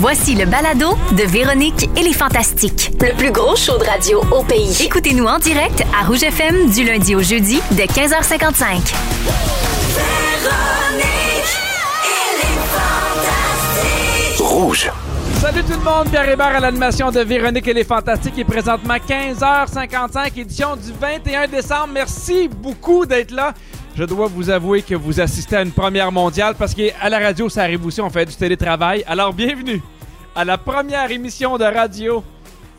Voici le balado de Véronique et les Fantastiques. Le plus gros show de radio au pays. Écoutez-nous en direct à Rouge FM du lundi au jeudi dès 15h55. Rouge. Salut tout le monde, Pierre Hébert à l'animation de Véronique et les Fantastiques. Il est présentement 15h55, édition du 21 décembre. Merci beaucoup d'être là. Je dois vous avouer que vous assistez à une première mondiale parce qu'à la radio, ça arrive aussi, on fait du télétravail. Alors bienvenue à la première émission de radio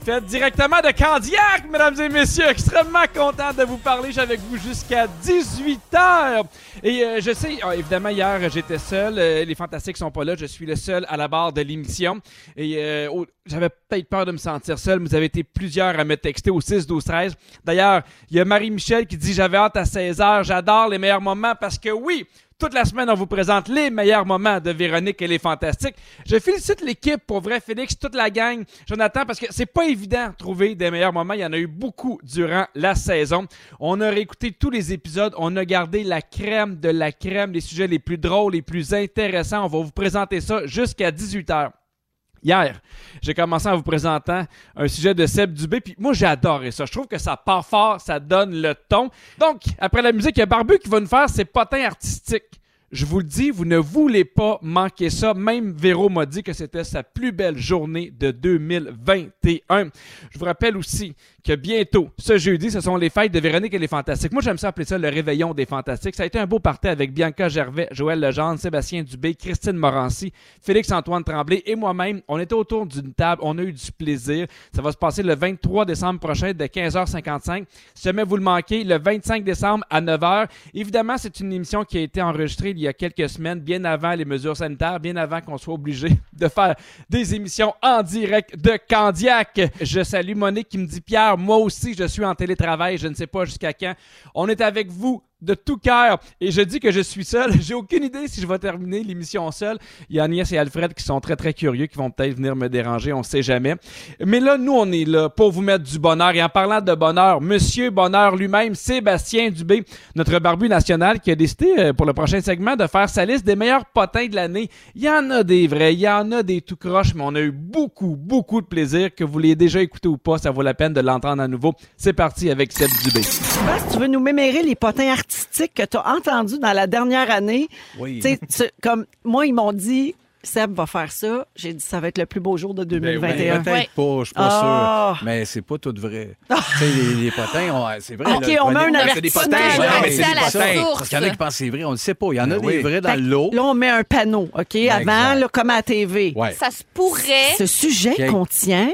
faite directement de Candiac, mesdames et messieurs. Extrêmement content de vous parler. Je suis avec vous jusqu'à 18h. Et je sais, évidemment, hier, j'étais seul. Les Fantastiques sont pas là. Je suis le seul à la barre de l'émission. Et j'avais peut-être peur de me sentir seul. Mais vous avez été plusieurs à me texter au 6-12-13. D'ailleurs, il y a Marie-Michel qui dit « J'avais hâte à 16h. J'adore les meilleurs moments parce que oui! » Toute la semaine, on vous présente les meilleurs moments de Véronique et les Fantastiques. Je félicite l'équipe, pour vrai, Félix, toute la gang, Jonathan, parce que c'est pas évident de trouver des meilleurs moments. Il y en a eu beaucoup durant la saison. On a réécouté tous les épisodes. On a gardé la crème de la crème, les sujets les plus drôles, les plus intéressants. On va vous présenter ça jusqu'à 18h. Hier, j'ai commencé en vous présentant un sujet de Seb Dubé, puis moi, j'ai adoré ça. Je trouve que ça part fort, ça donne le ton. Donc, après la musique, il y a Barbu qui va nous faire ses potins artistiques. Je vous le dis, vous ne voulez pas manquer ça. Même Véro m'a dit que c'était sa plus belle journée de 2021. Je vous rappelle aussi que bientôt, ce jeudi, ce sont les fêtes de Véronique et les Fantastiques. Moi, j'aime ça appeler ça le réveillon des Fantastiques. Ça a été un beau party avec Bianca Gervais, Joël Legendre, Sébastien Dubé, Christine Morancy, Félix-Antoine Tremblay et moi-même. On était autour d'une table. On a eu du plaisir. Ça va se passer le 23 décembre prochain de 15h55. Si jamais vous le manquez, le 25 décembre à 9h. Évidemment, c'est une émission qui a été enregistrée il y a quelques semaines, bien avant les mesures sanitaires, bien avant qu'on soit obligé de faire des émissions en direct de Candiac. Je salue Monique qui me dit « Pierre, moi aussi, je suis en télétravail, je ne sais pas jusqu'à quand. On est avec vous de tout cœur et je dis que je suis seul. J'ai aucune idée si je vais terminer l'émission seul. Il y a Agnès et Alfred qui sont très, très curieux, qui vont peut-être venir me déranger, on ne sait jamais. Mais là, nous, on est là pour vous mettre du bonheur. Et en parlant de bonheur, Monsieur Bonheur lui-même, Sébastien Dubé, notre barbu national qui a décidé pour le prochain segment de faire sa liste des meilleurs potins de l'année. Il y en a des vrais, il y en a des tout croches, mais on a eu beaucoup, beaucoup de plaisir. Que vous l'ayez déjà écouté ou pas, ça vaut la peine de l'entendre à nouveau. C'est parti avec Seb Dubé. Si tu veux nous mémérer les potins artistiques que tu as entendus dans la dernière année, oui. Comme moi, ils m'ont dit... Seb va faire ça. J'ai dit ça va être le plus beau jour de 2021. Ben, peut-être pas, je suis pas sûr. Mais c'est pas tout vrai. Les potins, c'est vrai. OK, là, on met un avertissement. Parce qu'il y en a qui pensent que c'est vrai, on ne sait pas. Il y en a des vrais dans l'eau. Là, on met un panneau, OK? Ben, avant, là, comme à la TV. Ouais. Ça se pourrait. Ce sujet contient...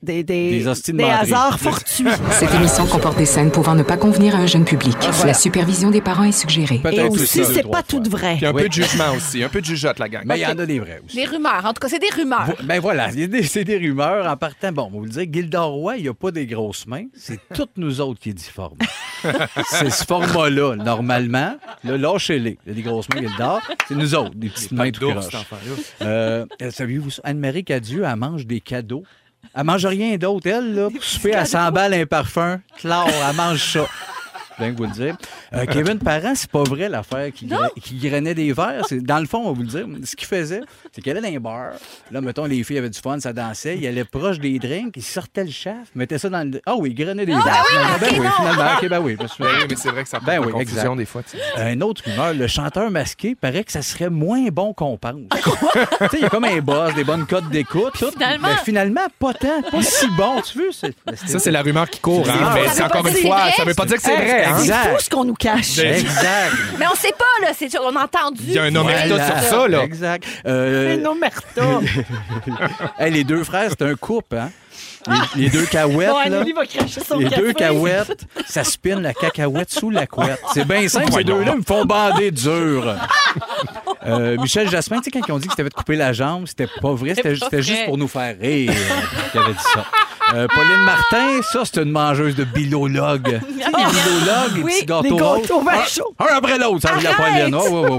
Des hasards fortuits. Cette émission comporte des scènes pouvant ne pas convenir à un jeune public. Voilà. La supervision des parents est suggérée. Et aussi, c'est pas tout vrai. Puis un peu de jugement aussi, un peu de jugeote, la gang. Mais il y en a des vrais aussi. Des rumeurs. En tout cas, c'est des rumeurs. Ben voilà, c'est des rumeurs. En partant, bon, vous le direz, Gildor Roy, il n'y a pas des grosses mains. C'est toutes nous autres qui est difforme. C'est ce format-là, normalement. Là, lâchez-les. Il y a des grosses mains, Gildor. C'est nous autres, des petites mains tout croches. Saviez-vous ça? Anne-Marie Cadieux, elle mange des cadeaux. Elle mange rien d'autre, elle, là. Pour souper, elle s'emballe un parfum. Claire, elle mange ça. Bien que vous le dire. Kevin Parent, c'est pas vrai l'affaire qui grenait des verres. Dans le fond, on va vous le dire. Ce qu'il faisait, c'est qu'elle allait dans un bar. Là, mettons, les filles avaient du fun, ça dansait. Il allait proche des drinks, il sortait le chaff, mettait ça dans le. Ah oui, il grenait des verres. Ben oui, finalement. OK, ben oui. Mais c'est vrai que ça peut être une confusion des fois. Un autre humeur, le chanteur masqué, paraît que ça serait moins bon qu'on pense. Tu sais, il y a comme un buzz, des bonnes cotes d'écoute. Mais finalement, pas tant, pas si bon. Tu veux? Ça, c'est la rumeur qui court. Encore une fois, ça veut pas dire que c'est vrai. C'est tout ce qu'on nous cache. Exact. Mais on sait pas, là. On a entendu. Il y a un omerta sur ça, là. Exact. Un omerta. Hey, les deux frères, c'est un couple, hein? Les deux cahuètes. Bon, Annie va cracher son café. Les deux cahuètes, ça spinne la cacahuète sous la couette. C'est bien simple, ces deux-là me font bander dur. Michel Jasmin, tu sais, quand ils ont dit que t'avais coupé la jambe, c'était pas vrai, c'était juste pour nous faire rire. T'avais dit ça. Pauline Martin, ça, c'est une mangeuse de bilologue. Bilologue, petits gâteaux roses. Un après l'autre, ça vient de Pauline.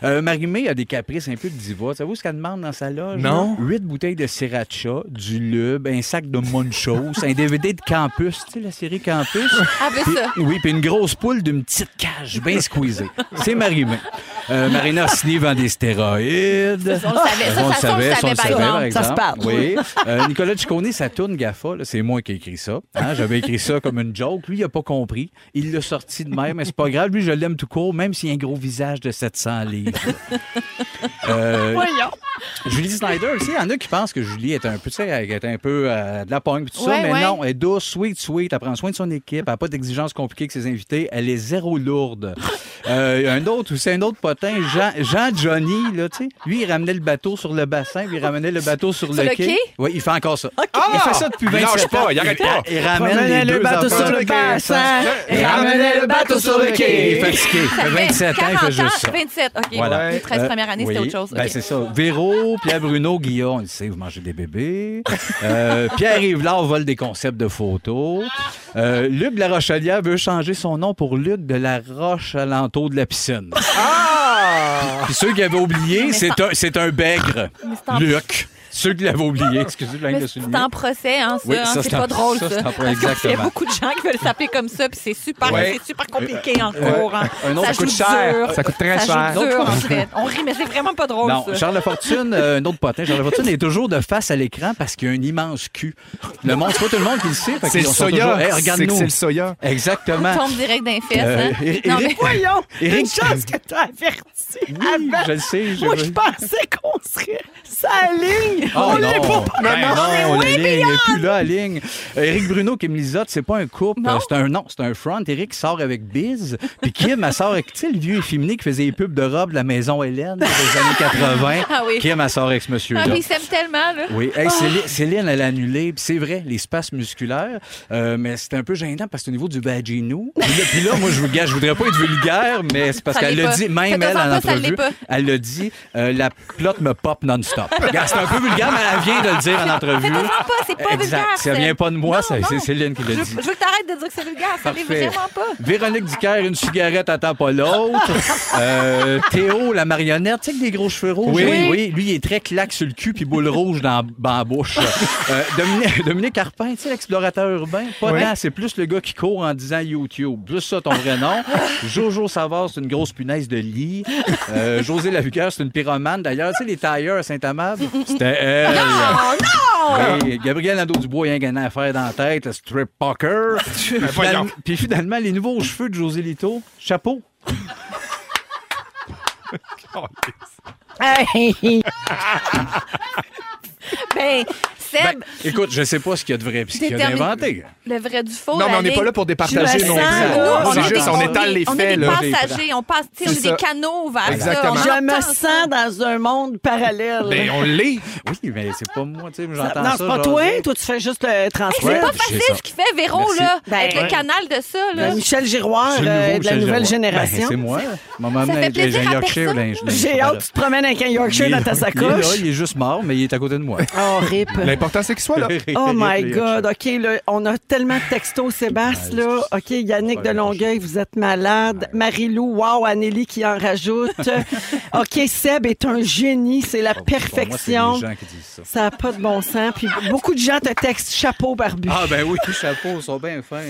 Oui. Marie-Mé a des caprices un peu de diva. Savez-vous ce qu'elle demande dans sa loge? Non. 8 bouteilles de sriracha, du lube, un sac de munchos, un DVD de Campus, tu sais, la série Campus. Ah, ben ça. Oui, puis une grosse poule d'une petite cage, bien squeezée. C'est Marie-Mé. Marina Orsini vend des stéroïdes. On le savait. Ça se parle. Oui. Nicolas Ciccone, ça tourne gaffa. Là. C'est moi qui ai écrit ça. Hein? J'avais écrit ça comme une joke. Lui, il n'a pas compris. Il l'a sorti de même. Mais c'est pas grave. Lui, je l'aime tout court, même s'il a un gros visage de 700 livres. Voyons. Julie Snyder aussi. Il y en a qui pensent que Julie est un peu, de la pogne. Tout ça, mais non, elle est douce, sweet. Elle prend soin de son équipe. Elle n'a pas d'exigences compliquées avec ses invités. Elle est zéro lourde. Un autre potin, Jean Johnny, là, tu sais. Lui, il ramenait le bateau sur le bassin, puis il ramenait le bateau sur le quai. Oui, il fait encore ça. Okay. Il fait ça depuis 27 ans. Il arrête pas. Il ramenait le bateau sur le bassin. Il ramenait le bateau sur le quai. Il est fatigué. Il fait 27 ans, il fait juste ça. 27, OK. Voilà. Les 13 premières années, c'était autre chose. Okay. Ben, c'est ça. Véro, Pierre Bruno, Guillaume, on le sait, vous mangez des bébés. Pierre Yvelard vole des concepts de photos. Luc de la Rochelière veut changer son nom pour Luc de la Roche alentour de la piscine. Ah! Puis ceux qui avaient oublié, c'est un bègre. Luc. Ceux qui l'avaient oublié, excusez-moi de le souligner. C'est en procès, hein, ça. Oui, ça c'est pas drôle, ça. Il y a beaucoup de gens qui veulent s'appeler comme ça, puis c'est super compliqué en cours. Hein. Un autre, ça coûte cher. Dur. Ça coûte très cher. Dur, en fait. On rit, mais c'est vraiment pas drôle, non, ça. Charles Lafortune, un autre potin, Charles Lafortune est toujours de face à l'écran parce qu'il a un immense cul. Le monde, c'est pas tout le monde qui le sait. C'est le soya. Toujours, hey, regarde-nous. C'est le soya. Exactement. On tombe direct d'un fesse, hein. Non, mais voyons, une chose que t'as averti. Je le sais. Moi, je pensais qu'on serait... Ça aligne. Oh, on non. L'est pas. Non, oui, mais on n'est plus là à ligne. Éric Bruno, Kim Lisotte, c'est pas un couple. C'est un front. Éric sort avec Biz. Puis Kim, elle sort avec, tu sais, le vieux efféminé qui faisait les pubs de robes de la maison Hélène des années 80. Ah oui. Kim, elle sort avec ce monsieur-là. Ah, mais il s'aime tellement, là. Oui. Hey, Céline, elle a annulé. Puis c'est vrai, les spasmes musculaires. Mais c'est un peu gênant parce que au niveau du vaginou. Puis là, moi, je vous gage, je voudrais pas être vulgaire, mais c'est parce qu'elle l'a dit, même elle, en entrevue, elle l'a dit, la plotte me pop non-stop. C'est un peu vulgaire, mais elle vient de le dire en entrevue. C'est pas vulgaire. Ça vient pas de moi, non, c'est Céline qui l'a dit. Je veux que t'arrêtes de dire que c'est vulgaire, ça l'est vraiment pas. Véronique Ducaire, une cigarette, attends pas l'autre. Théo, la marionnette, tu sais, avec des gros cheveux rouges. Oui. Lui, il est très claque sur le cul puis boule rouge dans la bouche. Dominique Carpin, tu sais, l'explorateur urbain. C'est plus le gars qui court en disant YouTube. Plus ça, ton vrai nom. Jojo Savard, c'est une grosse punaise de lit. José Lavuqueur, c'est une pyromane. D'ailleurs, tu sais, les tailleurs à Saint-Amable, c'était elle. Non! Oui, Gabriel Nadeau-Dubois, il y a un gagnant à faire dans la tête, le strip poker. Puis finalement, les nouveaux cheveux de José Lito, chapeau. Seb, écoute, je ne sais pas ce qu'il y a de vrai et ce qu'il y a d'inventé. Le vrai du faux. Non, mais on n'est pas là pour départager non plus. C'est juste, on étale les faits. On est des passagers, on est des canaux vers ça. Je me sens dans un monde parallèle. Mais on l'est. Oui, mais c'est pas moi, tu sais, j'entends ça. Non, c'est pas toi. Toi, tu fais juste le transfert. C'est pas facile ce qu'il fait, Véro, là, avec le canal de ça, là. Michel Girouard, de la nouvelle génération. C'est moi. Maman m'a dit un Yorkshire. J'ai hâte que tu te promènes avec un Yorkshire dans ta sacoche. Il est juste mort, mais il est à côté de moi. Oh, rip. L'important, c'est qu'il soit là. Oh my God. OK, là, on a tellement de textos, Sébastien, là. OK, Yannick de Longueuil, vous êtes malade. Marie-Lou, wow, Anneli qui en rajoute. OK, Seb est un génie. C'est la perfection. Moi, c'est les gens qui disent ça. Ça n'a pas de bon sens. Puis beaucoup de gens te textent chapeau, Barbu. Ah ben oui, chapeau, ils sont bien fins.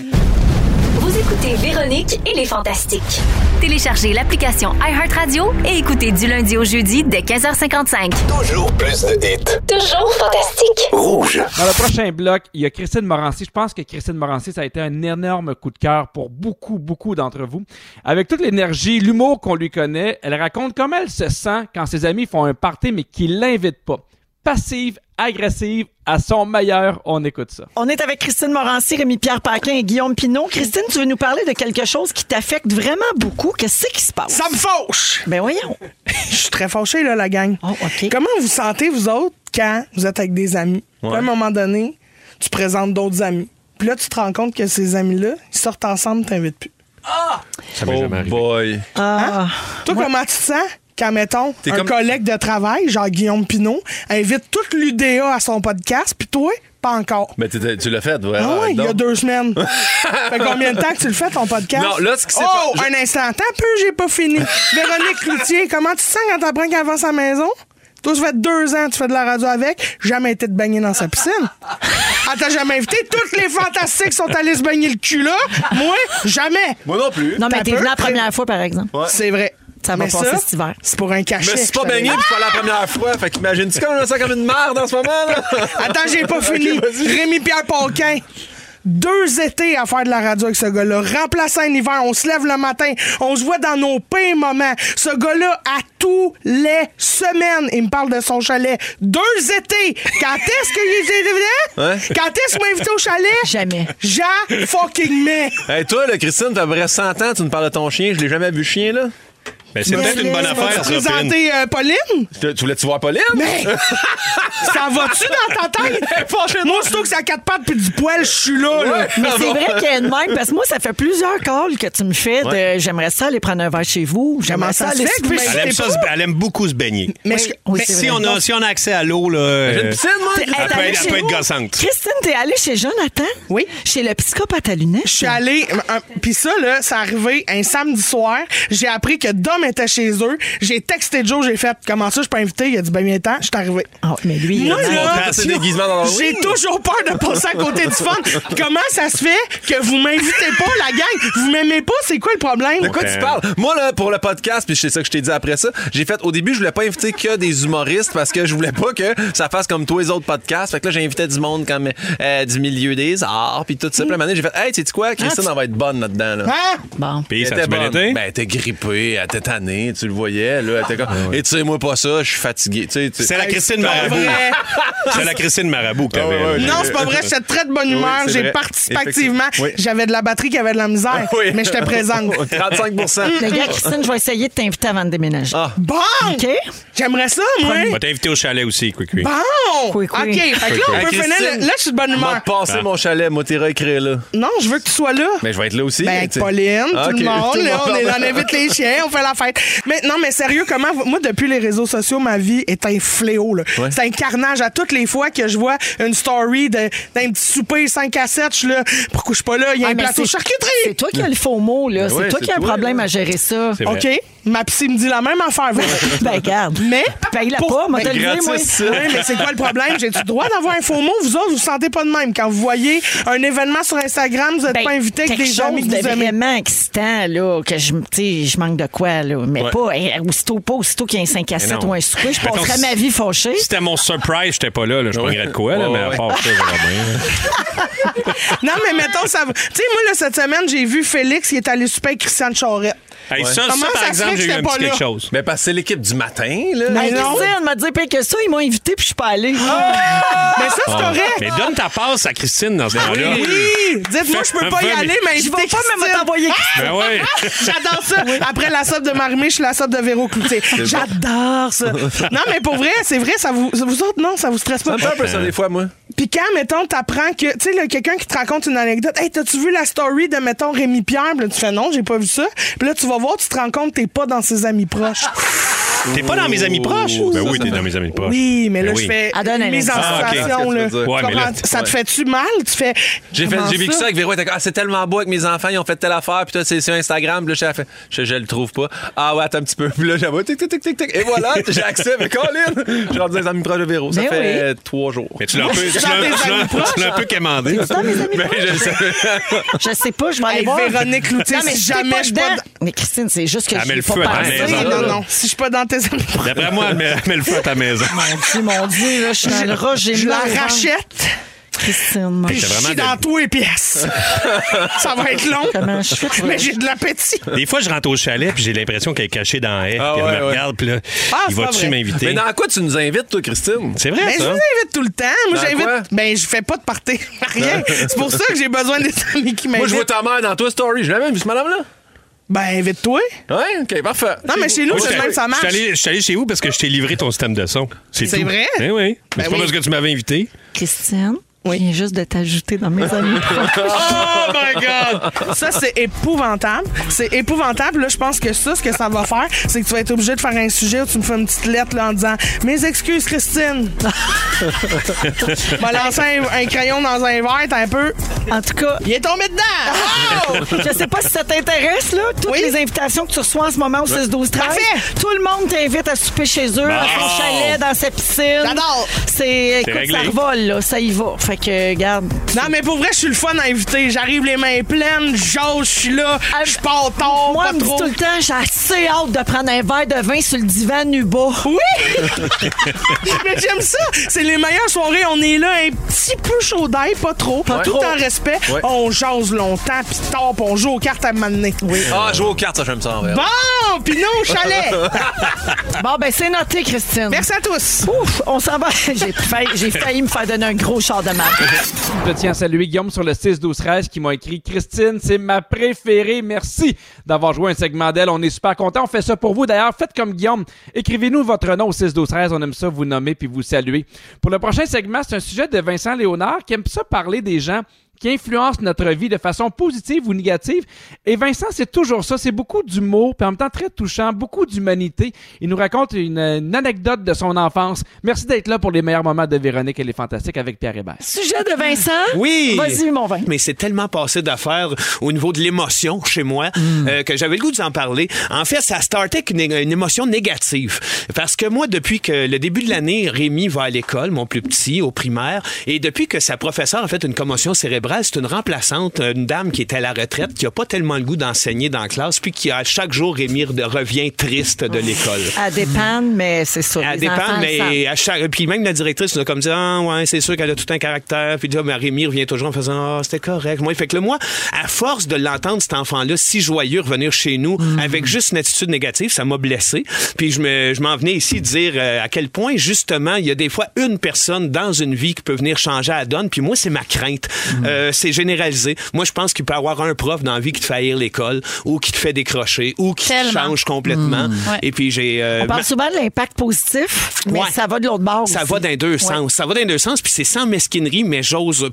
Vous écoutez Véronique et les Fantastiques. Téléchargez l'application iHeartRadio et écoutez du lundi au jeudi dès 15h55. Toujours plus de hits. Toujours fantastique. Rouge. Dans le prochain bloc, il y a Christine Morancy. Je pense que Christine Morancy, ça a été un énorme coup de cœur pour beaucoup, beaucoup d'entre vous. Avec toute l'énergie, l'humour qu'on lui connaît, elle raconte comment elle se sent quand ses amis font un party mais qu'ils l'invitent pas. Passive, agressive, à son meilleur, on écoute ça. On est avec Christine Morancy, Rémi-Pierre Paquin et Guillaume Pinot. Christine, tu veux nous parler de quelque chose qui t'affecte vraiment beaucoup. Qu'est-ce qui se passe? Ça me fauche! Ben voyons. Je suis très fauchée, là, la gang. Oh, OK. Comment vous sentez, vous autres, quand vous êtes avec des amis? Ouais. À un moment donné, tu présentes d'autres amis. Puis là, tu te rends compte que ces amis-là, ils sortent ensemble, t'invites plus. Ah! Ça m'est jamais arrivé. Boy. Hein? Toi, comment tu te sens? Quand, mettons, un collègue de travail, genre Guillaume Pinot, invite toute l'UDA à son podcast, puis toi, pas encore. Mais tu l'as fait, ouais. Ah oui, il y a 2 semaines. Fait combien de temps que tu le fais, ton podcast? Non, là, ce qui s'est un instant. Tant peu, j'ai pas fini. Véronique Cloutier, comment tu te sens quand t'apprends qu'elle vend sa maison? Toi, ça fait 2 ans que tu fais de la radio avec. Jamais été te baigner dans sa piscine. Elle t'a jamais invité. Toutes les fantastiques sont allés se baigner le cul là. Moi, jamais. Moi non plus. Non, mais t'es venu la première fois, par exemple. Ouais. C'est vrai. Ça va passer cet hiver. C'est pour un cachet. Mais c'est pas baigné puis pas la première fois. Fait qu'imagine-tu comme on sent comme une merde en ce moment, là? Attends, j'ai pas fini. Okay, Rémi-Pierre Paquin. 2 étés à faire de la radio avec ce gars-là. Remplaçant un hiver, on se lève le matin, on se voit dans nos pires moments. Ce gars-là, à tous les semaines, il me parle de son chalet. 2 étés! Quand est-ce que j'ai ouais. Quand est-ce que m'invite au chalet? Jamais. Ja fucking mais. Hey, toi, là, Christine, t'as vrai 100 ans, tu me parles de ton chien, je l'ai jamais vu chien, là. Mais c'est peut-être une bonne affaire, ça, présenter Pauline? Tu voulais-tu voir Pauline? Mais ça va-tu dans ta tête? Moi, surtout que c'est à 4 pattes puis du poil, je suis là. Ouais, là. Mais c'est vrai qu'il y a une même, parce que moi, ça fait plusieurs calls que tu me fais de « J'aimerais ça aller prendre un verre chez vous »,« J'aimerais ça aller se baigner ». Elle aime beaucoup se baigner. Mais si on a accès à l'eau, là, elle peut être gossante. Christine, t'es allée chez Jonathan? Oui. Chez le psychopathe à lunettes? Je suis allée, puis ça, là, c'est arrivé un samedi soir. J'ai appris que Dom était chez eux. J'ai texté Joe, j'ai fait « Comment ça, je peux inviter? » Il a dit « Ben, viens-t'en, je suis arrivé. » Oh, mais lui, moi, là, j'ai toujours peur de passer à côté du fun. Comment ça se fait que vous m'invitez pas, la gang? Vous m'aimez pas? C'est quoi le problème? De quoi tu parles? Moi, là, pour le podcast, puis c'est ça que je t'ai dit après ça, j'ai fait, au début, je voulais pas inviter que des humoristes parce que je voulais pas que ça fasse comme tous les autres podcasts. Fait que là, j'invitais du monde comme du milieu des arts, puis tout ça. Puis à un moment donné, j'ai fait « Hey, tu sais quoi? Christine, elle va être bonne là-dedans. Là. » Bon. Puis ça t'es bien été? Ben, t'es grippée, t'es tannée, tu le voyais, là. Elle était comme, et tu sais, moi, pas ça, je suis fatigué. C'est la Christine Marabout. C'est la Christine Marabout que t'avais. Oui, non, c'est pas vrai, j'étais très de bonne humeur. Oui, j'ai participativement. Oui. J'avais de la batterie qui avait de la misère, oui. Mais j'étais présente. 35 Le gars, Christine, je vais essayer de t'inviter avant de déménager. Ah. Bon! OK. J'aimerais ça, moi. On va t'inviter au chalet aussi, Quick. Bon! Quick. OK. Fait que là, on peut finir. Là, je suis de bonne humeur. Je vais passer mon chalet, moi, t'es récré là. Non, je veux que tu sois là. Mais je vais être là aussi. Ben, Pauline, tout le monde, là, on invite les chiens, on fait la fête. Mais non, mais sérieux, comment. Moi, depuis les réseaux sociaux, ma vie est un fléau, là. Ouais. C'est un carnage à toutes les fois que je vois une story d'un petit souper 5 à 7. Je suis là, pourquoi je suis pas là? Il y a un plateau charcuterie. C'est toi qui as le faux mot, là. C'est toi qui as un problème à gérer ça. OK. Ma psy me dit la même affaire. Ben, regarde. Mais. Paye-la pas, moi, t'as le levé, moi. Oui, mais c'est quoi le problème? J'ai-tu le droit d'avoir un faux mot? Vous autres, vous vous sentez pas de même. Quand vous voyez un événement sur Instagram, vous êtes pas invité avec des amis que vous aimez. C'est vraiment excitant, là, que je manque de quoi, là. Mais pas aussitôt qu'il y a un 5 à 7 ou un souper, je passerais ma vie fauchée. C'était mon surprise, j'étais pas là, je prendrais de quoi, là, mais à part ça, j'aurais bien. Non, mais mettons, ça. Tu sais, moi, là, cette semaine, j'ai vu Félix, il est allé super avec Christiane Charette. Hey, ça, par exemple, j'ai eu un petit quelque chose. Mais parce que c'est l'équipe du matin, là. Mais non. Christine m'a dit que ça, ils m'ont invité puis je suis pas allée. Mais ça, c'est correct. Mais donne ta passe à Christine dans ce moment-là. Oui. Dites-moi, je peux pas y aller, mais je vais pas même t'envoyer. Ben oui. J'adore ça. Après la soupe de Marie-Michel, la soupe de Véro Cloutier. J'adore ça. Non, mais pour vrai, c'est vrai, ça vous autres, non, ça vous stresse pas. Un peu ça, des fois, moi. Puis quand, mettons, t'apprends que, tu sais, quelqu'un qui te raconte une anecdote, hey, t'as-tu vu la story de, mettons, Rémi-Pierre? Puis là, tu fais non, j'ai pas vu ça. Puis là, tu vas voir, tu te rends compte que t'es pas dans ses amis proches. T'es pas dans mes amis proches? Ben oui, t'es dans mes amis proches. Oui, mais là, je fais une mise en situation. Ça te fait-tu mal? Tu fais. J'ai vécu ça avec Véro. C'est tellement beau avec mes enfants, ils ont fait telle affaire. Puis toi, c'est sur Instagram. Puis là, je le trouve pas. Ah ouais, attends un petit peu. Puis là, j'avoue, tic, tic. Et voilà, j'ai accès. Mais Colin, j'ai rendu des amis proches de Véro. Ça fait 3 jours. Mais tu l'as un peu. Tu l'as un peu quémandé. Je sais pas, je m'en vais voir. Véronique Cloutier, jamais je bois. Mais Christine, c'est juste que je suis pas. Non, si je suis pas dans tes amis proches. D'après moi, elle met le feu à ta maison. Mon Dieu, là, je suis dans le rush, j'ai la rachète. Christine, puis je suis dans tous les pièces. Ça va être long. Comment je fais, mais j'ai de l'appétit. Des fois, je rentre au chalet puis j'ai l'impression qu'elle est cachée dans la haie. Ah, puis elle me regarde, puis là, il va-tu m'inviter? Mais dans quoi tu nous invites, toi, Christine? C'est vrai, ça? Je vous invite tout le temps. Moi, j'invite. Ben, je fais pas de party. Rien. C'est pour ça que j'ai besoin des amis qui m'invitent. Moi, je vois ta mère dans toi, story. Je l'ai même vu, cette madame-là. Ben, invite-toi. Oui, OK, parfait. Non, mais chez nous, c'est même ça marche. Je suis allé chez vous parce que je t'ai livré ton système de son. C'est vrai? Ben oui. Mais c'est pas parce que tu m'avais invité. Christine, je viens juste de t'ajouter dans mes amis. Oh my God! Ça, c'est épouvantable. C'est épouvantable. Là, je pense que ça, ce que ça va faire, c'est que tu vas être obligé de faire un sujet où tu me fais une petite lettre là, en disant « Mes excuses, Christine! » M'a lancé un crayon dans un verre, un peu... En tout cas... Il est tombé dedans! Oh! Je sais pas si ça t'intéresse, là. Toutes les invitations que tu reçois en ce moment au 6-12-13. Tout le monde t'invite à souper chez eux, à son chalet, dans sa piscine. J'adore! C'est... Écoute, ça revole, là. Ça y va. Fait que, regarde. Non, mais pour vrai, je suis le fun à inviter. J'arrive les mains pleines, j'ose, je suis là, je pars tard, moi, pas trop. Moi, tout le temps, j'ai assez hâte de prendre un verre de vin sur le divan Nuba. Oui! Mais j'aime ça. C'est les meilleures soirées. On est là un petit peu chaud d'ail, pas trop. Pas tout en respect. Ouais. On jase longtemps, puis tard, on joue aux cartes à m'amener. Oui. Ah, jouer aux cartes, ça, j'aime ça en vrai. Bon, Pinot au chalet! Bon, ben, c'est noté, Christine. Merci à tous. Ouf, on s'en va. J'ai failli me faire donner un gros char de marque. Je tiens à saluer Guillaume sur le 6-12-13 qui m'a écrit « Christine, c'est ma préférée. Merci d'avoir joué un segment d'elle. On est super contents. On fait ça pour vous. D'ailleurs, faites comme Guillaume. Écrivez-nous votre nom au 6-12-13. On aime ça vous nommer puis vous saluer. Pour le prochain segment, c'est un sujet de Vincent Léonard qui aime ça parler des gens qui influencent notre vie de façon positive ou négative. Et Vincent, c'est toujours ça. C'est beaucoup d'humour, puis en même temps très touchant, beaucoup d'humanité. Il nous raconte une anecdote de son enfance. Merci d'être là pour les meilleurs moments de Véronique et les Fantastiques avec Pierre Hébert. Sujet de Vincent? Oui! Vas-y, mon Vin. Mais c'est tellement passé d'affaires au niveau de l'émotion chez moi que j'avais le goût de vous en parler. En fait, ça startait avec une émotion négative. Parce que moi, depuis que le début de l'année, Rémi va à l'école, mon plus petit, au primaire, et depuis que sa professeure a fait une commotion cérébrale, c'est une remplaçante, une dame qui était à la retraite, qui n'a pas tellement le goût d'enseigner dans la classe, puis qui, à chaque jour, Rémi revient triste de l'école. Elle dépanne, mais c'est sûr. Elle dépanne, mais à chaque... Puis même la directrice nous a comme dit « Ah, ouais, c'est sûr qu'elle a tout un caractère. » Puis dit, mais Rémi revient toujours en faisant « Ah, c'était correct. » Moi, fait que moi, à force de l'entendre, cet enfant-là, si joyeux, revenir chez nous avec juste une attitude négative, ça m'a blessé. Puis je m'en venais ici dire à quel point, justement, il y a des fois une personne dans une vie qui peut venir changer la donne. Puis moi, c'est ma crainte. C'est généralisé. Moi, je pense qu'il peut y avoir un prof dans la vie qui te fait haïr l'école ou qui te fait décrocher ou qui te change complètement. Ouais. Et puis on parle souvent de l'impact positif, mais ça va de l'autre bord. Ça va dans deux sens. Ça va dans deux sens, puis c'est sans mesquinerie, mais j'ose...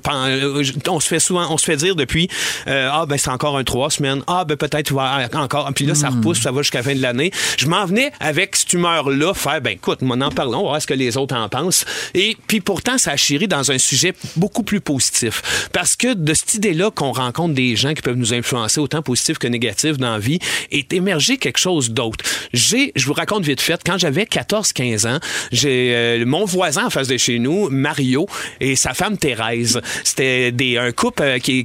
on se fait dire depuis ah, ben c'est encore un 3 semaines. Ah, ben peut-être encore... Puis là, ça repousse, ça va jusqu'à la fin de l'année. Je m'en venais avec cette humeur-là, faire, ben écoute, on en parle, on va voir ce que les autres en pensent. Et puis pourtant, ça a chéri dans un sujet beaucoup plus positif. Parce que de cette idée-là qu'on rencontre des gens qui peuvent nous influencer autant positif que négatif dans la vie, est émergé quelque chose d'autre. Je vous raconte vite fait, quand j'avais 14-15 ans, j'ai mon voisin en face de chez nous, Mario, et sa femme Thérèse. C'était un couple qui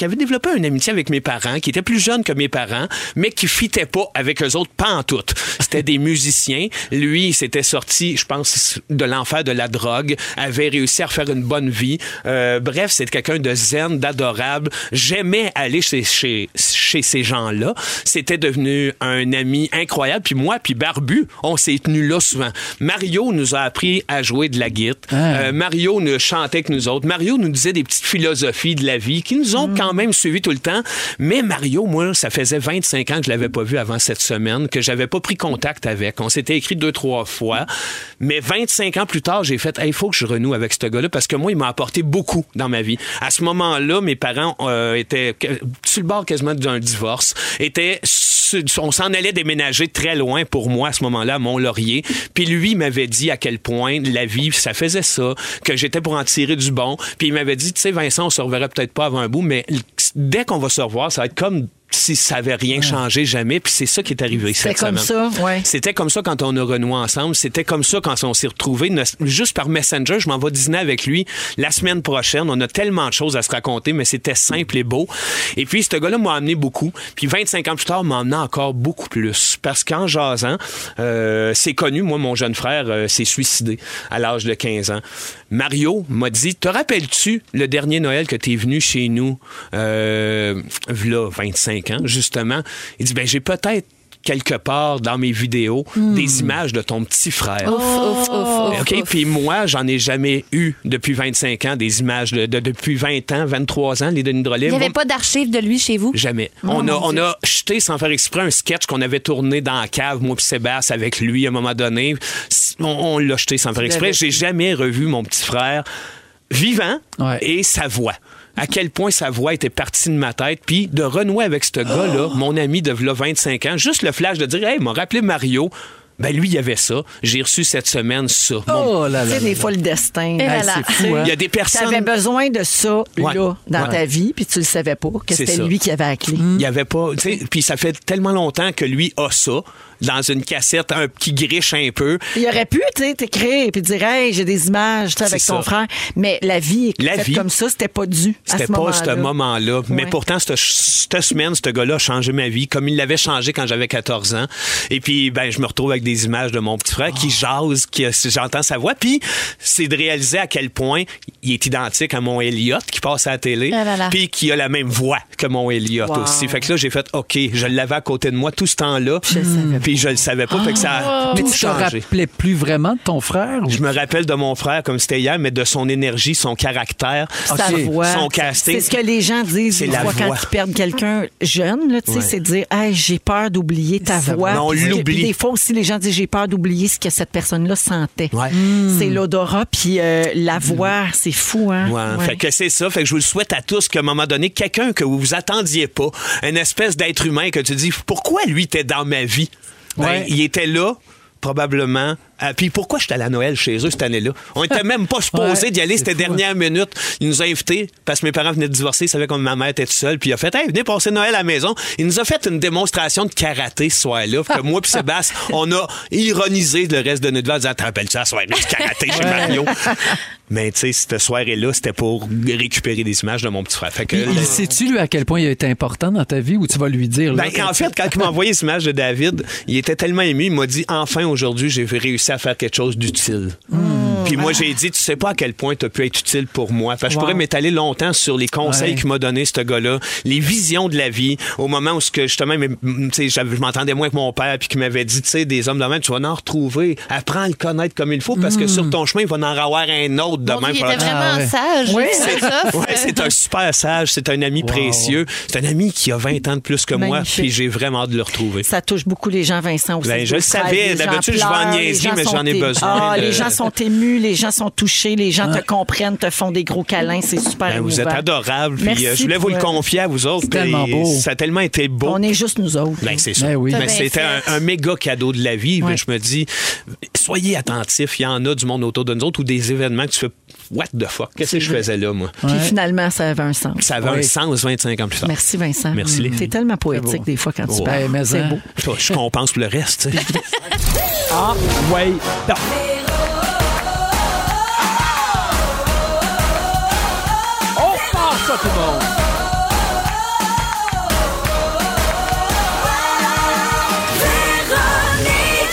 avait développé une amitié avec mes parents, qui était plus jeune que mes parents, mais qui fitait pas avec eux autres, pas en tout. C'était des musiciens. Lui, il s'était sorti, je pense, de l'enfer de la drogue, avait réussi à refaire une bonne vie. Bref, c'était quelqu'un de zen, d'adorable. J'aimais aller chez ces gens-là. C'était devenu un ami incroyable. Puis moi, puis Barbu, on s'est tenus là souvent. Mario nous a appris à jouer de la guitare. Mario nous chantait avec nous autres. Mario nous disait des petites philosophies de la vie qui nous ont quand même suivis tout le temps. Mais Mario, moi, ça faisait 25 ans que je ne l'avais pas vu avant cette semaine, que je n'avais pas pris contact avec. On s'était écrit 2-3 fois. Mais 25 ans plus tard, j'ai fait « Hey, il faut que je renoue avec ce gars-là parce que moi, il m'a apporté beaucoup dans ma vie. » À ce moment-là, mes parents étaient sur le bord quasiment d'un divorce. On s'en allait déménager très loin pour moi à ce moment-là, à Mont-Laurier. Puis lui, il m'avait dit à quel point la vie, ça faisait ça, que j'étais pour en tirer du bon. Puis il m'avait dit, tu sais, Vincent, on se reverrait peut-être pas avant un bout, mais dès qu'on va se revoir, ça va être comme... si ça n'avait rien changé jamais, puis c'est ça qui est arrivé cette semaine. C'était comme ça, ouais. C'était comme ça quand on a renoué ensemble, c'était comme ça quand on s'est retrouvés, juste par Messenger, je m'en vais dîner avec lui la semaine prochaine, on a tellement de choses à se raconter, mais c'était simple et beau. Et puis, ce gars-là m'a amené beaucoup, puis 25 ans plus tard, m'a amené encore beaucoup plus, parce qu'en jasant, c'est connu, moi, mon jeune frère s'est suicidé à l'âge de 15 ans. Mario m'a dit, te rappelles-tu le dernier Noël que t'es venu chez nous, là, 25 ans, justement, il dit, ben j'ai peut-être quelque part dans mes vidéos des images de ton petit frère. Ouf. Puis moi, j'en ai jamais eu depuis 25 ans des images depuis 20 ans, 23 ans, les Denis Drolet. Il n'y avait pas d'archives de lui chez vous? Jamais. On a jeté sans faire exprès un sketch qu'on avait tourné dans la cave, moi puis Sébastien avec lui à un moment donné. On l'a jeté sans faire exprès. J'ai jamais revu mon petit frère vivant et sa voix. À quel point sa voix était partie de ma tête, puis de renouer avec ce gars-là, mon ami de 25 ans, juste le flash de dire « Hey, il m'a rappelé Mario ». ben lui, il y avait ça. J'ai reçu cette semaine ça. Oh là là. Tu sais, des fois, le destin. Hey, c'est fou, hein? Il y a des personnes... Tu avais besoin de ça, là, dans ta vie, puis tu le savais pas, que c'était lui qui avait la clé. Il y avait pas... Tu sais, puis ça fait tellement longtemps que lui a ça, dans une cassette qui griche un peu. Il aurait pu, tu sais, t'écrire, puis dire, hey, j'ai des images, avec ton frère. Mais la vie est faite comme ça, c'était pas dû à ce moment-là. C'était pas ce moment-là. Ouais. Mais pourtant, cette semaine, ce gars-là a changé ma vie, comme il l'avait changé quand j'avais 14 ans. Et puis, ben, je me retrouve avec des images de mon petit frère qui jase, j'entends sa voix. Puis, c'est de réaliser à quel point il est identique à mon Elliot qui passe à la télé, puis qui a la même voix que mon Elliot aussi. Fait que là, j'ai fait, OK, je l'avais à côté de moi tout ce temps-là. Puis je le savais pas, fait que ça a tout changé. Tu te rappelais plus vraiment de ton frère? Ou? Je me rappelle de mon frère comme c'était hier, mais de son énergie, son caractère, son casting. C'est ce que les gens disent quand ils perdent quelqu'un jeune, là, c'est de dire, hey, j'ai peur d'oublier ta voix. Non, on l'oublie. Des fois aussi, les gens disent, j'ai peur d'oublier ce que cette personne-là sentait. Ouais. C'est l'odorat, puis la voix, c'est fou, hein? Ouais. Fait que c'est ça, fait que je vous le souhaite à tous qu'à un moment donné, quelqu'un que vous vous attendiez pas, une espèce d'être humain que tu dis, pourquoi lui, t'es dans ma vie? Ben, il était là, probablement. Puis pourquoi j'étais allé à Noël chez eux cette année-là? On n'était même pas supposé d'y aller, c'était dernière minute. Ils nous ont invités parce que mes parents venaient de divorcer, ils savaient que ma mère était toute seule. Puis il a fait, hey, venez passer Noël à la maison. Il nous a fait une démonstration de karaté ce soir-là. Que moi et Sébastien, on a ironisé le reste de notre vie en disant, te rappelles-tu la soirée du karaté chez Mario? Mais tu sais, cette soirée-là, c'était pour récupérer des images de mon petit frère. Fait que, sais-tu, lui, à quel point il a été important dans ta vie ou tu vas lui dire? Là, ben, en fait, quand il m'a envoyé ces images de David, il était tellement ému, il m'a dit, enfin, aujourd'hui, j'ai réussi à faire quelque chose d'utile. Puis moi, j'ai dit, tu sais pas à quel point tu as pu être utile pour moi. Fait que je pourrais m'étaler longtemps sur les conseils qu'il m'a donné, ce gars-là, les visions de la vie, au moment où, justement, je m'entendais moins que mon père, puis qu'il m'avait dit, tu sais, des hommes de même, tu vas en retrouver, apprends à le connaître comme il faut, parce que sur ton chemin, il va en avoir un autre de même. Il était vraiment sage. Oui, c'est ça. C'est un super sage, c'est un ami précieux. C'est un ami qui a 20 ans de plus que moi, puis j'ai vraiment hâte de le retrouver. Ça touche beaucoup les gens, Vincent, aussi. Ben, je le savais. D'habitude, je vais en niaiser, mais j'en ai besoin. Les gens sont émus. Les gens sont touchés, les gens te comprennent, te font des gros câlins, c'est super émouvant. Vous êtes adorables, puis je voulais vous le confier à vous autres. C'est tellement beau. Ça a tellement été beau. On est juste nous autres. Ben, c'est ça. Ben oui. C'était un méga cadeau de la vie. Ouais. Ben, je me dis, soyez attentifs, il y en a du monde autour de nous autres ou des événements que tu fais « What the fuck? Qu'est-ce que je faisais là, moi? » Puis finalement, ça avait un sens. Ça avait un sens 25 ans plus tard. Merci, Vincent. Merci. T'es tellement poétique des fois quand tu parles. Mais c'est beau. Je compense pour le reste. Ah, ouais, tout le monde. Véronique,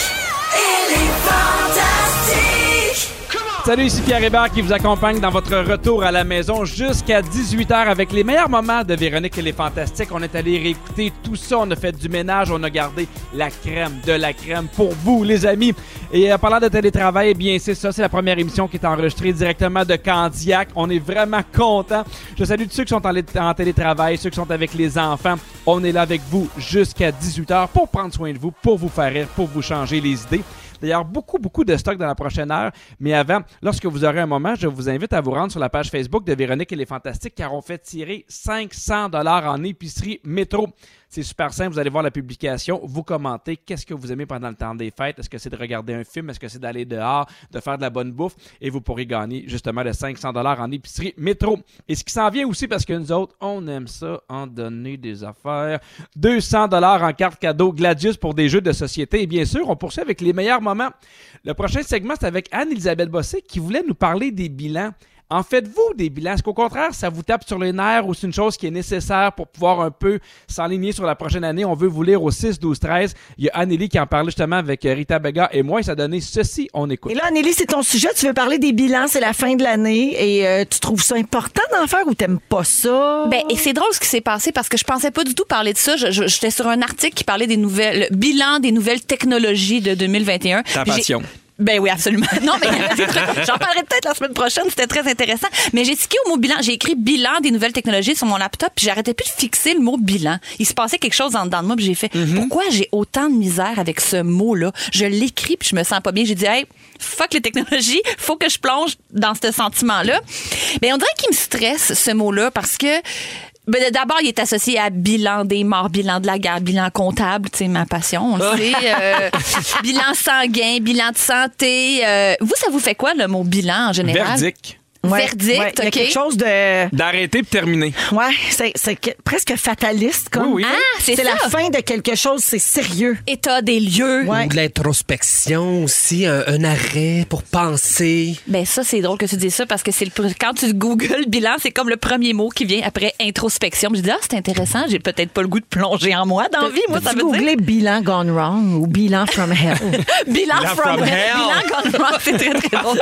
elle est fantastique. Salut, ici Pierre Hébert qui vous accompagne dans votre retour à la maison jusqu'à 18h avec les meilleurs moments de Véronique, elle est fantastique. On est allé réécouter tout ça, on a fait du ménage, on a gardé la crème de la crème pour vous, les amis. Et en parlant de télétravail, eh bien c'est ça, c'est la première émission qui est enregistrée directement de Candiac. On est vraiment contents. Je salue tous ceux qui sont en télétravail, ceux qui sont avec les enfants. On est là avec vous jusqu'à 18h pour prendre soin de vous, pour vous faire rire, pour vous changer les idées. D'ailleurs, beaucoup de stock dans la prochaine heure. Mais avant, lorsque vous aurez un moment, je vous invite à vous rendre sur la page Facebook de Véronique et les Fantastiques car on fait tirer 500$ en épicerie métro. C'est super simple, vous allez voir la publication, vous commentez qu'est-ce que vous aimez pendant le temps des fêtes, est-ce que c'est de regarder un film, est-ce que c'est d'aller dehors, de faire de la bonne bouffe et vous pourrez gagner justement le 500$ en épicerie métro. Et ce qui s'en vient aussi parce que nous autres, on aime ça, en donner des affaires, 200$ en carte cadeau Gladius pour des jeux de société et bien sûr, on poursuit avec les meilleurs moments. Le prochain segment, c'est avec Anne-Elisabeth Bossé qui voulait nous parler des bilans. En faites-vous des bilans? Est-ce qu'au contraire, ça vous tape sur les nerfs ou c'est une chose qui est nécessaire pour pouvoir un peu s'enligner sur la prochaine année? On veut vous lire au 6-12-13. Il y a Anneli qui en parlait justement avec Rita Béga et moi. Et ça donnait ceci, on écoute. Et là, Anneli, c'est ton sujet. Tu veux parler des bilans, c'est la fin de l'année et tu trouves ça important d'en faire ou t'aimes pas ça? Ben, et c'est drôle ce qui s'est passé parce que je pensais pas du tout parler de ça. J'étais sur un article qui parlait des nouvelles, le bilan des nouvelles technologies de 2021. Ta passion. Ben oui, absolument. Non, mais il y avait des trucs. J'en parlerai peut-être la semaine prochaine. C'était très intéressant. Mais j'ai tiqué au mot bilan. J'ai écrit bilan des nouvelles technologies sur mon laptop. Puis j'arrêtais plus de fixer le mot bilan. Il se passait quelque chose en dedans de moi. Puis j'ai fait, pourquoi j'ai autant de misère avec ce mot-là? Je l'écris puis je me sens pas bien. J'ai dit, hey, fuck les technologies. Faut que je plonge dans ce sentiment-là. Ben, on dirait qu'il me stresse, ce mot-là, parce que Ben, d'abord, il est associé à bilan des morts, bilan de la guerre, bilan comptable, tu sais, ma passion, on le sait. Bilan sanguin, bilan de santé. Vous, ça vous fait quoi, le mot bilan, en général? Verdict. Ouais, verdict, ouais. Il y a quelque chose de... D'arrêter puis terminer. Ouais, c'est presque fataliste, comme. Oui, oui. Ah, c'est ça. La fin de quelque chose, c'est sérieux. État des lieux. Ouais. Ou de l'introspection aussi, un arrêt pour penser. Ben ça, c'est drôle que tu dises ça, parce que c'est quand tu googles bilan, c'est comme le premier mot qui vient après introspection. Je dis, ah, c'est intéressant, j'ai peut-être pas le goût de plonger en moi dans vie, moi, ça veut dire... Googlez bilan gone wrong ou bilan from hell. bilan from hell. Bilan gone wrong, c'est très, très drôle.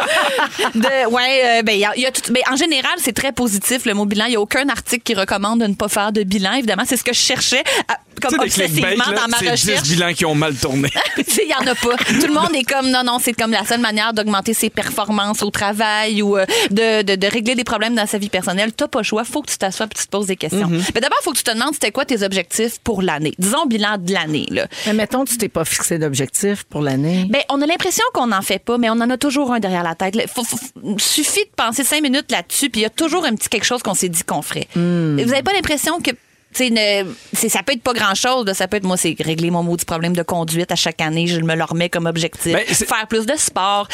Mais en général, c'est très positif, le mot bilan. Il n'y a aucun article qui recommande de ne pas faire de bilan. Évidemment, c'est ce que je cherchais comme obsessivement dans ma recherche. C'est 10 bilans qui ont mal tourné. Il n'y en a pas. Tout le monde est comme, non, c'est comme la seule manière d'augmenter ses performances au travail ou de régler des problèmes dans sa vie personnelle. Tu n'as pas le choix. Il faut que tu t'assoies et tu te poses des questions. Mm-hmm. Mais d'abord, il faut que tu te demandes c'était quoi tes objectifs pour l'année. Disons bilan de l'année. Là. Mais mettons, tu t'es pas fixé d'objectifs pour l'année. Ben, on a l'impression qu'on n'en fait pas, mais on en a toujours un derrière la tête. Suffit de penser 5 minutes là-dessus, puis il y a toujours un petit quelque chose qu'on s'est dit qu'on ferait. Mmh. Vous n'avez pas l'impression que ça peut être pas grand-chose, ça peut être, moi, c'est régler mon maudit problème de conduite à chaque année, je me le remets comme objectif. Ben, faire plus de sport.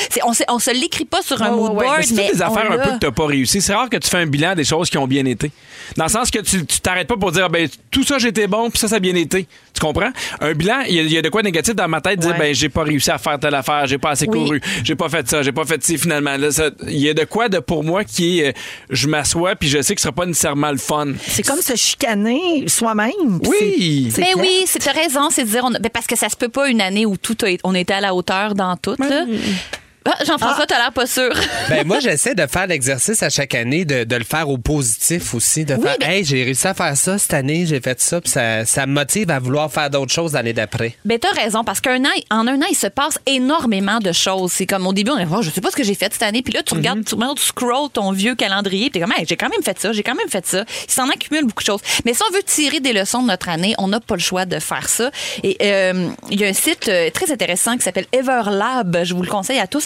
On se l'écrit pas sur un mood board, mais c'est des affaires un peu que t'as pas réussi. C'est rare que tu fais un bilan des choses qui ont bien été. Dans le sens que tu t'arrêtes pas pour dire, tout ça, j'étais bon, puis ça a bien été. Tu comprends? Un bilan, il y a de quoi négatif dans ma tête, dire, j'ai pas réussi à faire telle affaire, j'ai pas assez couru, j'ai pas fait ça, j'ai pas fait ci, finalement. Il y a de quoi de, pour moi, qui est, je m'assois, puis je sais que ce sera pas nécessairement le fun. C'est comme se chicaner soi-même. Oui. Mais oui, c'est ta raison, c'est de dire parce que ça se peut pas une année où on était à la hauteur dans tout. Oui. Là. Ah, Jean-François, t'as l'air pas sûr. Moi, j'essaie de faire l'exercice à chaque année, de le faire au positif aussi, hey, j'ai réussi à faire ça cette année, j'ai fait ça, puis ça me motive à vouloir faire d'autres choses l'année d'après. Ben, t'as raison, parce qu'en un an, il se passe énormément de choses. C'est comme au début, on est, je sais pas ce que j'ai fait cette année, puis là, tu regardes, tu scrolls ton vieux calendrier, puis t'es comme, hey, j'ai quand même fait ça. Il s'en accumule beaucoup de choses. Mais si on veut tirer des leçons de notre année, on n'a pas le choix de faire ça. Et il y a un site très intéressant qui s'appelle Everlab, je vous le conseille à tous.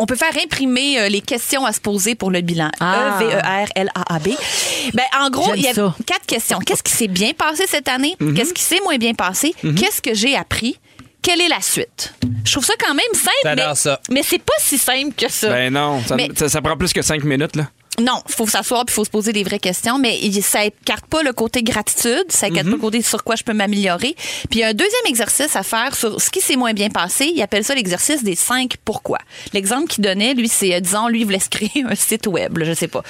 On peut faire imprimer les questions à se poser pour le bilan. Everlab. En gros, il y a 4 questions. Qu'est-ce qui s'est bien passé cette année? Mm-hmm. Qu'est-ce qui s'est moins bien passé? Mm-hmm. Qu'est-ce que j'ai appris? Quelle est la suite? Je trouve ça quand même simple, mais c'est pas si simple que ça. Ben non, ça prend plus que 5 minutes, là. Non, il faut s'asseoir puis il faut se poser des vraies questions, mais ça écarte pas le côté gratitude, ça écarte pas le côté sur quoi je peux m'améliorer. Puis il y a un deuxième exercice à faire sur ce qui s'est moins bien passé, il appelle ça l'exercice des 5 pourquoi. L'exemple qu'il donnait, lui, c'est, disons, il voulait se créer un site web, là, je sais pas.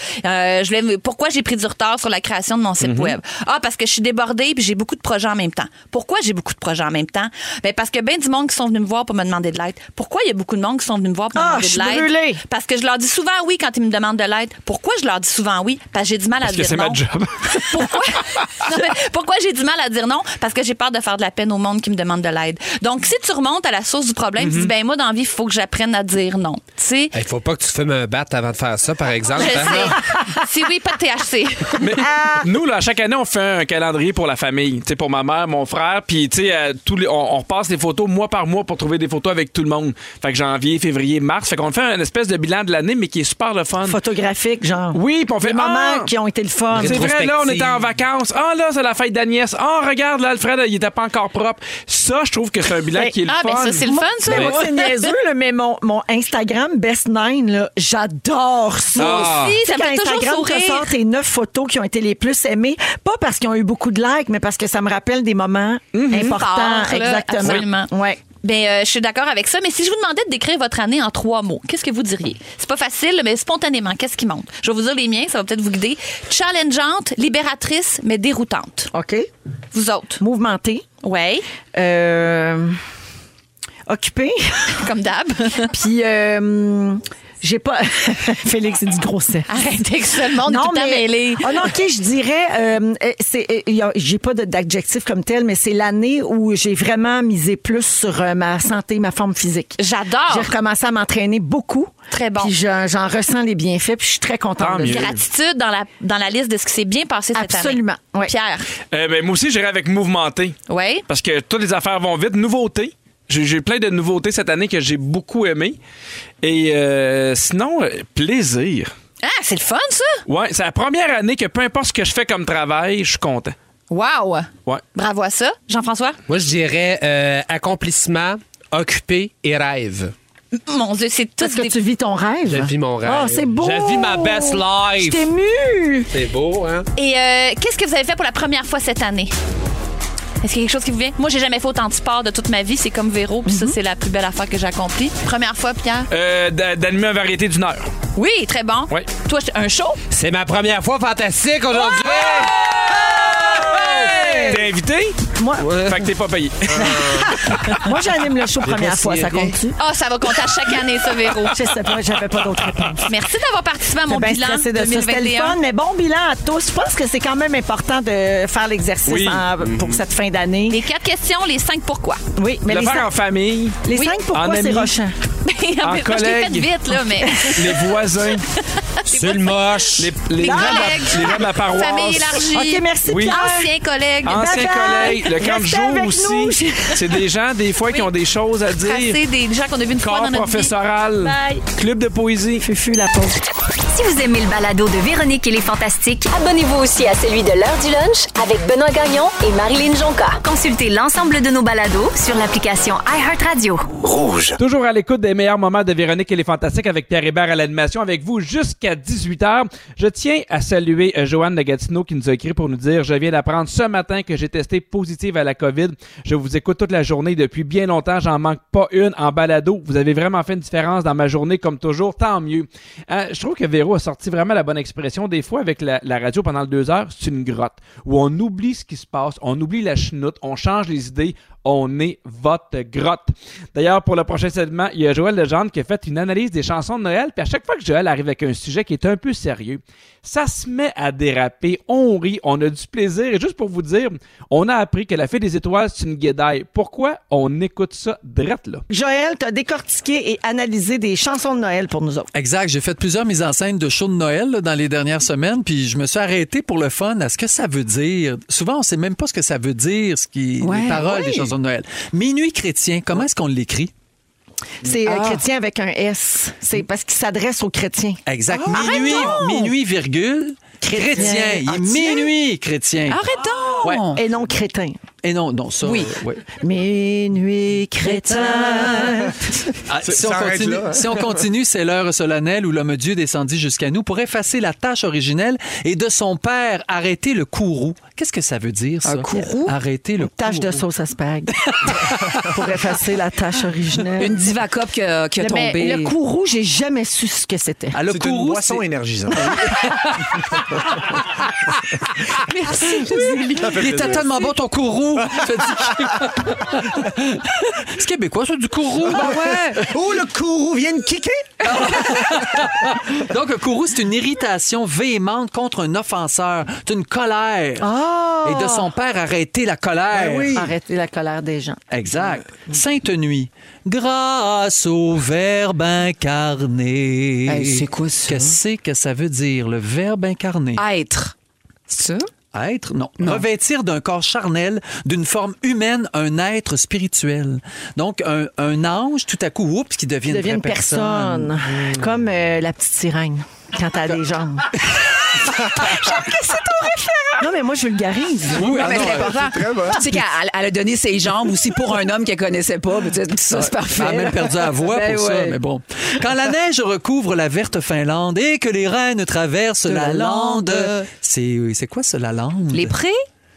Pourquoi j'ai pris du retard sur la création de mon site web? Ah, parce que je suis débordée puis j'ai beaucoup de projets en même temps. Pourquoi j'ai beaucoup de projets en même temps? Ben, parce que du monde qui sont venus me voir pour me demander de l'aide. Pourquoi il y a beaucoup de monde qui sont venus me voir pour me demander de l'aide? Brûlée. Parce que je leur dis souvent oui quand ils me demandent de l'aide. Pourquoi je leur dis souvent oui? Parce que j'ai du mal à dire non. Parce que c'est ma job. Pourquoi j'ai du mal à dire non? Parce que j'ai peur de faire de la peine au monde qui me demande de l'aide. Donc, si tu remontes à la source du problème, tu dis, moi, dans la vie, il faut que j'apprenne à dire non. Il faut pas que tu te fais me battre avant de faire ça, par exemple. Si oui, pas de THC. Mais, nous, là, chaque année, on fait un calendrier pour la famille. T'sais, pour ma mère, mon frère, puis on repasse les photos mois par mois pour trouver des photos avec tout le monde. Fait que janvier, février, mars. Fait qu'on fait une espèce de bilan de l'année, mais qui est super le fun. Photographique, genre. Oui, puis on fait des moments qui ont été le fun. C'est vrai, là, on était en vacances. Là, c'est la fête d'Agnès. Regarde, là, Alfred, il était pas encore propre. Ça, je trouve que c'est un bilan qui est le fun. Ah, ben ça, c'est le fun, ça. Moi, c'est niaiseux, là, mais mon Instagram Best 9, là, j'adore ça. Aussi, ça me fait toujours sourire. Instagram ressort tes 9 photos qui ont été les plus aimées. Pas parce qu'ils ont eu beaucoup de likes, mais parce que ça me rappelle des moments importants. Exactement. Absolument. Ouais. Je suis d'accord avec ça, mais si je vous demandais de décrire votre année en 3 mots, qu'est-ce que vous diriez? C'est pas facile, mais spontanément, qu'est-ce qui monte? Je vais vous dire les miens, ça va peut-être vous guider. Challengeante, libératrice, mais déroutante. OK. Vous autres? Mouvementée. Oui. Occupée. Comme d'hab. Puis... j'ai pas. Félix, c'est du gros set. Arrêtez que le monde est tout mêlé. Ah non, OK, je dirais. J'ai pas d'adjectif comme tel, mais c'est l'année où j'ai vraiment misé plus sur ma santé, ma forme physique. J'adore. J'ai recommencé à m'entraîner beaucoup. Très bon. Puis j'en ressens les bienfaits, puis je suis très contente de ça. Gratitude dans la liste de ce qui s'est bien passé cette année. Absolument. Ouais. Pierre. Moi aussi, j'irais avec mouvementé. Oui. Parce que toutes les affaires vont vite. Nouveauté. J'ai plein de nouveautés cette année que j'ai beaucoup aimées. Et sinon, plaisir. Ah, c'est le fun, ça? Oui, c'est la première année que peu importe ce que je fais comme travail, je suis content. Wow! Ouais. Bravo à ça. Jean-François? Moi, je dirais accomplissement, occupé et rêve. Mon Dieu, c'est tout. Est-ce que tu vis ton rêve? Je vis mon rêve. Oh, c'est beau! Je vis ma best life! Je t'émue! C'est beau, hein? Et qu'est-ce que vous avez fait pour la première fois cette année? Est-ce qu'il y a quelque chose qui vous vient? Moi, j'ai jamais fait autant de sport de toute ma vie. C'est comme Véro, puis ça, c'est la plus belle affaire que j'ai accomplie. Première fois, Pierre? D'animer une variété d'une heure. Oui, très bon. Oui. Toi, un show? C'est ma première fois fantastique aujourd'hui! Ouais! T'es invité? Moi? Ouais. Fait que t'es pas payé. Moi, j'anime le show première fois, ça compte-tu? Ah, ça va compter à chaque année, ça, Véro. Je sais pas, j'avais pas d'autres réponses. Merci d'avoir participé à mon bilan 2021. C'était le fun, mais bon bilan à tous. Je pense que c'est quand même important de faire l'exercice pour cette fin d'année. Les 4 questions, les 5 pourquoi. Oui, mais le faire en famille. Les 5 pourquoi, c'est rochant. En collègue. Je l'ai fait vite, là, mais... Les voisins. C'est le moche. Les gens de la paroisse. Famille élargie. OK, merci, Pierre. Anciens collègues. Anciens collègues. Le camp de jour aussi. C'est des gens, des fois, qui ont des choses à dire. C'est des gens qu'on a vu une fois dans notre professoral. Club de poésie. Fufu, la pause. Si vous aimez le balado de Véronique et les Fantastiques, abonnez-vous aussi à celui de l'heure du lunch avec Benoît Gagnon et Marilyn Jonka. Consultez l'ensemble de nos balados sur l'application iHeartRadio. Rouge. Toujours à l'écoute des meilleurs moments de Véronique et les Fantastiques avec Pierre Hébert à l'animation avec vous jusqu'à 18h. Je tiens à saluer Joanne de Gatineau qui nous a écrit pour nous dire « Je viens d'apprendre ce matin que j'ai testé positive à la COVID. Je vous écoute toute la journée depuis bien longtemps. J'en manque pas une en balado. Vous avez vraiment fait une différence dans ma journée comme toujours. Tant mieux. » Je trouve que Véro a sorti vraiment la bonne expression. Des fois, avec la radio pendant le 2 heures, c'est une grotte où on oublie ce qui se passe, on oublie la chenoute, on change les idées. On est votre grotte. D'ailleurs, pour le prochain segment, il y a Joël Legendre qui a fait une analyse des chansons de Noël. Puis à chaque fois que Joël arrive avec un sujet qui est un peu sérieux, ça se met à déraper. On rit, on a du plaisir. Et juste pour vous dire, on a appris que la Fée des Étoiles, c'est une guédaille. Pourquoi on écoute ça drette là? Joël, t'as décortiqué et analysé des chansons de Noël pour nous autres. Exact. J'ai fait plusieurs mises en scène de shows de Noël là, dans les dernières semaines. Puis je me suis arrêté pour le fun à ce que ça veut dire. Souvent, on sait même pas ce que ça veut dire, les paroles des chansons de Noël. Minuit chrétien, comment est-ce qu'on l'écrit? C'est chrétien avec un S. C'est parce qu'il s'adresse aux chrétiens. Exact. Oh, minuit, virgule, chrétien. Il est minuit chrétien. Arrêtons! Ouais. Et non crétin. Et non, ça... Oui. Ouais. Minuit crétin. Si on continue, c'est l'heure solennelle où l'homme Dieu descendit jusqu'à nous pour effacer la tâche originelle et de son père arrêter le courroux. Qu'est-ce que ça veut dire, ça? Un courroux? Arrêter le courroux. Une tâche de sauce à spag. Pour effacer la tâche originelle. Une divacope qui a tombé. Mais le courroux, j'ai jamais su ce que c'était. Ah, c'est une boisson énergisante. Merci, Julie. Il était tellement bon, ton courroux. C'est québécois, ça, du courroux. Ah ouais. Oh, le courroux vient de kicker. Donc, le courroux, c'est une irritation véhémente contre un offenseur. C'est une colère. Oh. Et de son père, arrêter la colère. Ben oui. Arrêter la colère des gens. Exact. Sainte Nuit. Grâce au Verbe incarné. Hey, c'est quoi ça? Qu'est-ce que ça veut dire, le Verbe incarné? Être. C'est ça? Être? Non. Revêtir d'un corps charnel, d'une forme humaine, un être spirituel. Donc, un ange, tout à coup, oups, qui devient une personne. Comme la petite sirène, quand elle a des jambes. Genre que c'est ton référent. Non, mais moi, je vulgarise. Oui, mais c'est important. Tu sais qu'elle a donné ses jambes aussi pour un homme qu'elle connaissait pas. Ça, c'est parfait. Elle a même perdu la voix pour ça, mais bon. Quand la neige recouvre la verte Finlande et que les rennes traversent la lande. C'est quoi ça, la lande? Les prés?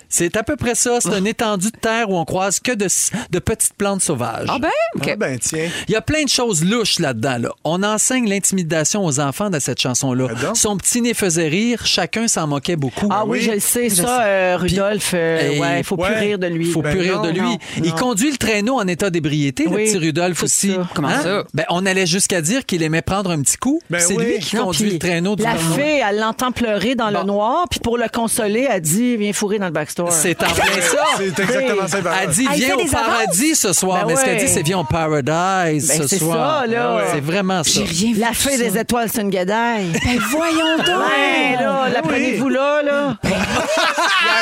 C'est à peu près ça. C'est une étendue de terre où on croise que de petites plantes sauvages. Ah ben, OK. Ah ben, tiens. Il y a plein de choses louches là-dedans. Là. On enseigne l'intimidation aux enfants dans cette chanson-là. Son petit nez faisait rire. Chacun s'en moquait beaucoup. Ah oui, je le sais. Ça, Rudolph, il faut plus rire de lui. Il faut plus rire de lui. Non. Il conduit le traîneau en état d'ébriété, le petit Rudolph aussi. Ça. Comment ça? Ben, on allait jusqu'à dire qu'il aimait prendre un petit coup. Ben, c'est lui qui conduit le traîneau. La fée, elle l'entend pleurer dans le noir. Puis pour le consoler, elle dit « Viens fourrer dans le backstop. Store. C'est en plein ça. C'est exactement ça. Elle dit, viens au paradis ce soir. Ben mais ouais. Ce qu'elle dit, c'est viens au paradise ben ce soir. C'est ça, là. C'est vraiment ça. J'ai rien vu. La fée des étoiles, c'est une guédaille. Ben voyons donc. Ben là, la prenez-vous là, là. Il y a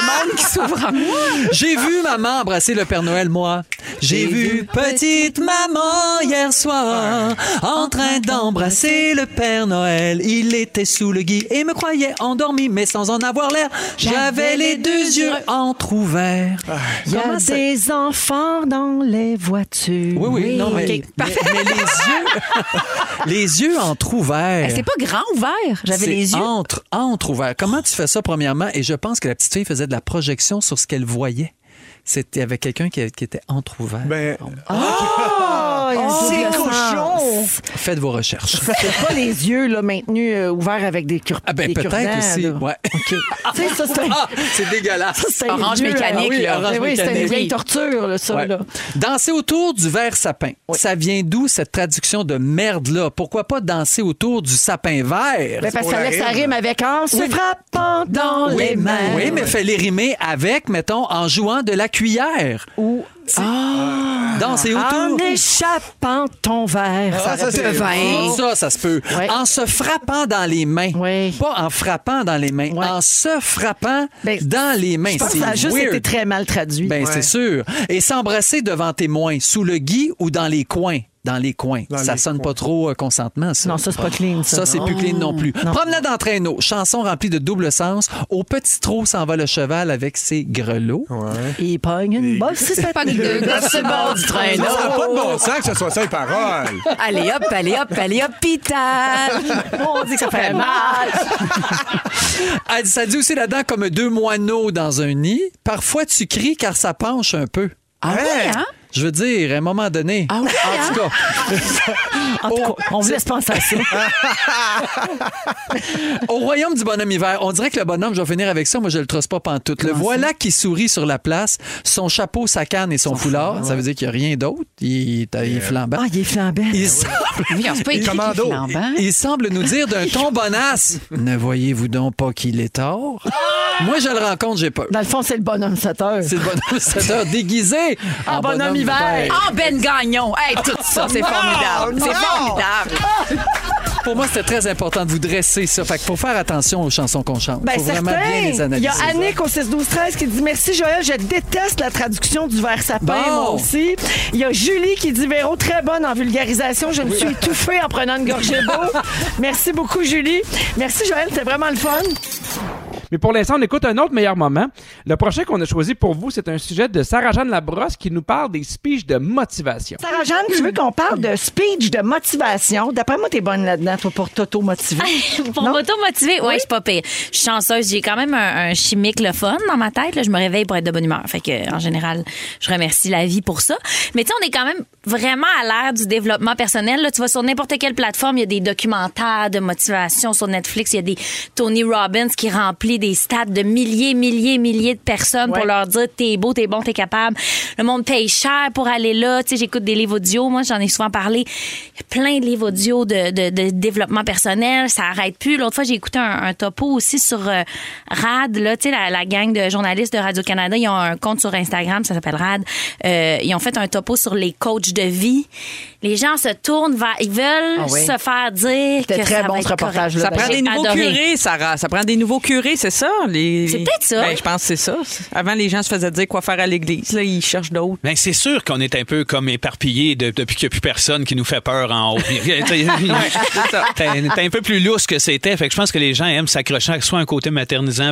un monde qui s'ouvre à moi. J'ai vu maman embrasser le Père Noël, moi. J'ai vu petite maman hier soir en train d'embrasser le Père Noël. Il était sous le gui et me croyait endormi, mais sans en avoir l'air. J'avais les deux yeux entrouverts. Il y a des enfants dans les voitures. Oui, oui. Non, mais, okay. mais les yeux entrouverts. C'est pas grand ouvert. J'avais les yeux. Entrouverts. Comment tu fais ça, premièrement? Et je pense que la petite fille faisait de la projection sur ce qu'elle voyait. C'était avec quelqu'un qui était entrouvert. Ben... c'est cochon! Faites vos recherches. C'est pas les yeux là, maintenus ouverts avec des curpins. Ah ben peut-être aussi. Ouais. Okay. Ça, c'est dégueulasse. C'est orange mécanique. Oui, là. Orange mécanique. C'est une vieille torture, là, ça. Ouais. Là. Danser autour du vert sapin. Oui. Ça vient d'où cette traduction de merde-là? Pourquoi pas danser autour du sapin vert? Ben, parce que ça rime avec en se frappant dans les mains. Oui, mais fallait rimer avec, mettons, en jouant de la cuillère. Ou... danser autour. En échappant ton verre. Ça se peut. Ça se peut. Ouais. En se frappant dans les mains. Ouais. Pas en frappant dans les mains. Ouais. En se frappant dans les mains. C'est ça a juste été très mal traduit. Ben, c'est sûr. Et s'embrasser devant témoins, sous le gui ou dans les coins. Dans les coins. Dans ça les sonne coins. Pas trop consentement, ça. Non, ça, c'est pas clean, ça. Ça, c'est plus clean non plus. Non. Promenade en traîneau. Chanson remplie de double sens. Au petit trot s'en va le cheval avec ses grelots. Ouais. Il pogne une bosse. Si ça pogne deux gosses sur le bord du traîneau. Ça n'a pas de bon sens que ce soit ça, les paroles. Allez hop, allez hop, allez hop, pitale. On dit que ça fait mal. Ça dit aussi là-dedans comme deux moineaux dans un nid. Parfois, tu cries car ça penche un peu. Ah ouais, ouais hein? Je veux dire, à un moment donné, ah oui, en tout cas... on vous laisse penser à ça. Au royaume du bonhomme hiver, on dirait que le bonhomme, je vais finir avec ça, moi je le trosse pas pantoute. Le voilà qui sourit sur la place, son chapeau, sa canne et son foulard, ça veut dire qu'il n'y a rien d'autre, il est flambant. Ah, il est flambant. Il semble nous dire d'un ton bonasse, ne voyez-vous donc pas qu'il est tard? Moi je le rencontre, j'ai peur. Dans le fond, c'est le bonhomme 7 heures. C'est le bonhomme 7 heures déguisé en bonhomme hiver. En Ben Gagnon. Hey, tout ça, c'est formidable. C'est formidable. Pour moi, c'était très important de vous dresser ça. Fait qu'il faut faire attention aux chansons qu'on chante. Il faut vraiment bien les analyser. Il y a Annick au 6-12-13 qui dit « Merci Joël, je déteste la traduction du vert sapin, moi aussi. » Il y a Julie qui dit « Véro, très bonne en vulgarisation. Je me suis étouffée en prenant une gorgée d'eau. » Merci beaucoup, Julie. Merci Joël, c'était vraiment le fun. Mais pour l'instant, on écoute un autre meilleur moment. Le prochain qu'on a choisi pour vous, c'est un sujet de Sarah-Jeanne Labrosse qui nous parle des speeches de motivation. Sarah-Jeanne, tu veux qu'on parle de speech de motivation? D'après moi, t'es bonne là-dedans, toi, pour t'auto-motiver. Pour m'auto-motiver? Oui, je suis pas pire. Je suis chanceuse. J'ai quand même un chimique le fun dans ma tête. Là, je me réveille pour être de bonne humeur. Fait que, en général, je remercie la vie pour ça. Mais tu sais, on est quand même vraiment à l'ère du développement personnel. Là, tu vas sur n'importe quelle plateforme, il y a des documentaires de motivation sur Netflix. Il y a des Tony Robbins qui remplit des stats de milliers de personnes pour leur dire t'es beau, t'es bon, t'es capable. Le monde paye cher pour aller là. Tu sais, j'écoute des livres audio. Moi, j'en ai souvent parlé. Il y a plein de livres audio de développement personnel. Ça arrête plus. L'autre fois, j'ai écouté un topo aussi sur Rad. Là, tu sais, la gang de journalistes de Radio-Canada, ils ont un compte sur Instagram, ça s'appelle Rad. Ils ont fait un topo sur les coachs de vie. Les gens se tournent vers... Ils veulent se faire dire que très ça bon va être correct. Ça prend des nouveaux curés, Sarah. Ça prend des nouveaux curés, c'est ça? C'est peut-être ça. Ben, je pense que c'est ça. Avant, les gens se faisaient dire quoi faire à l'église. Là, ils cherchent d'autres. Ben, c'est sûr qu'on est un peu comme éparpillés depuis qu'il n'y a plus personne qui nous fait peur en haut. T'es un peu plus lousse que c'était. Fait que je pense que les gens aiment s'accrocher à soit un côté maternisant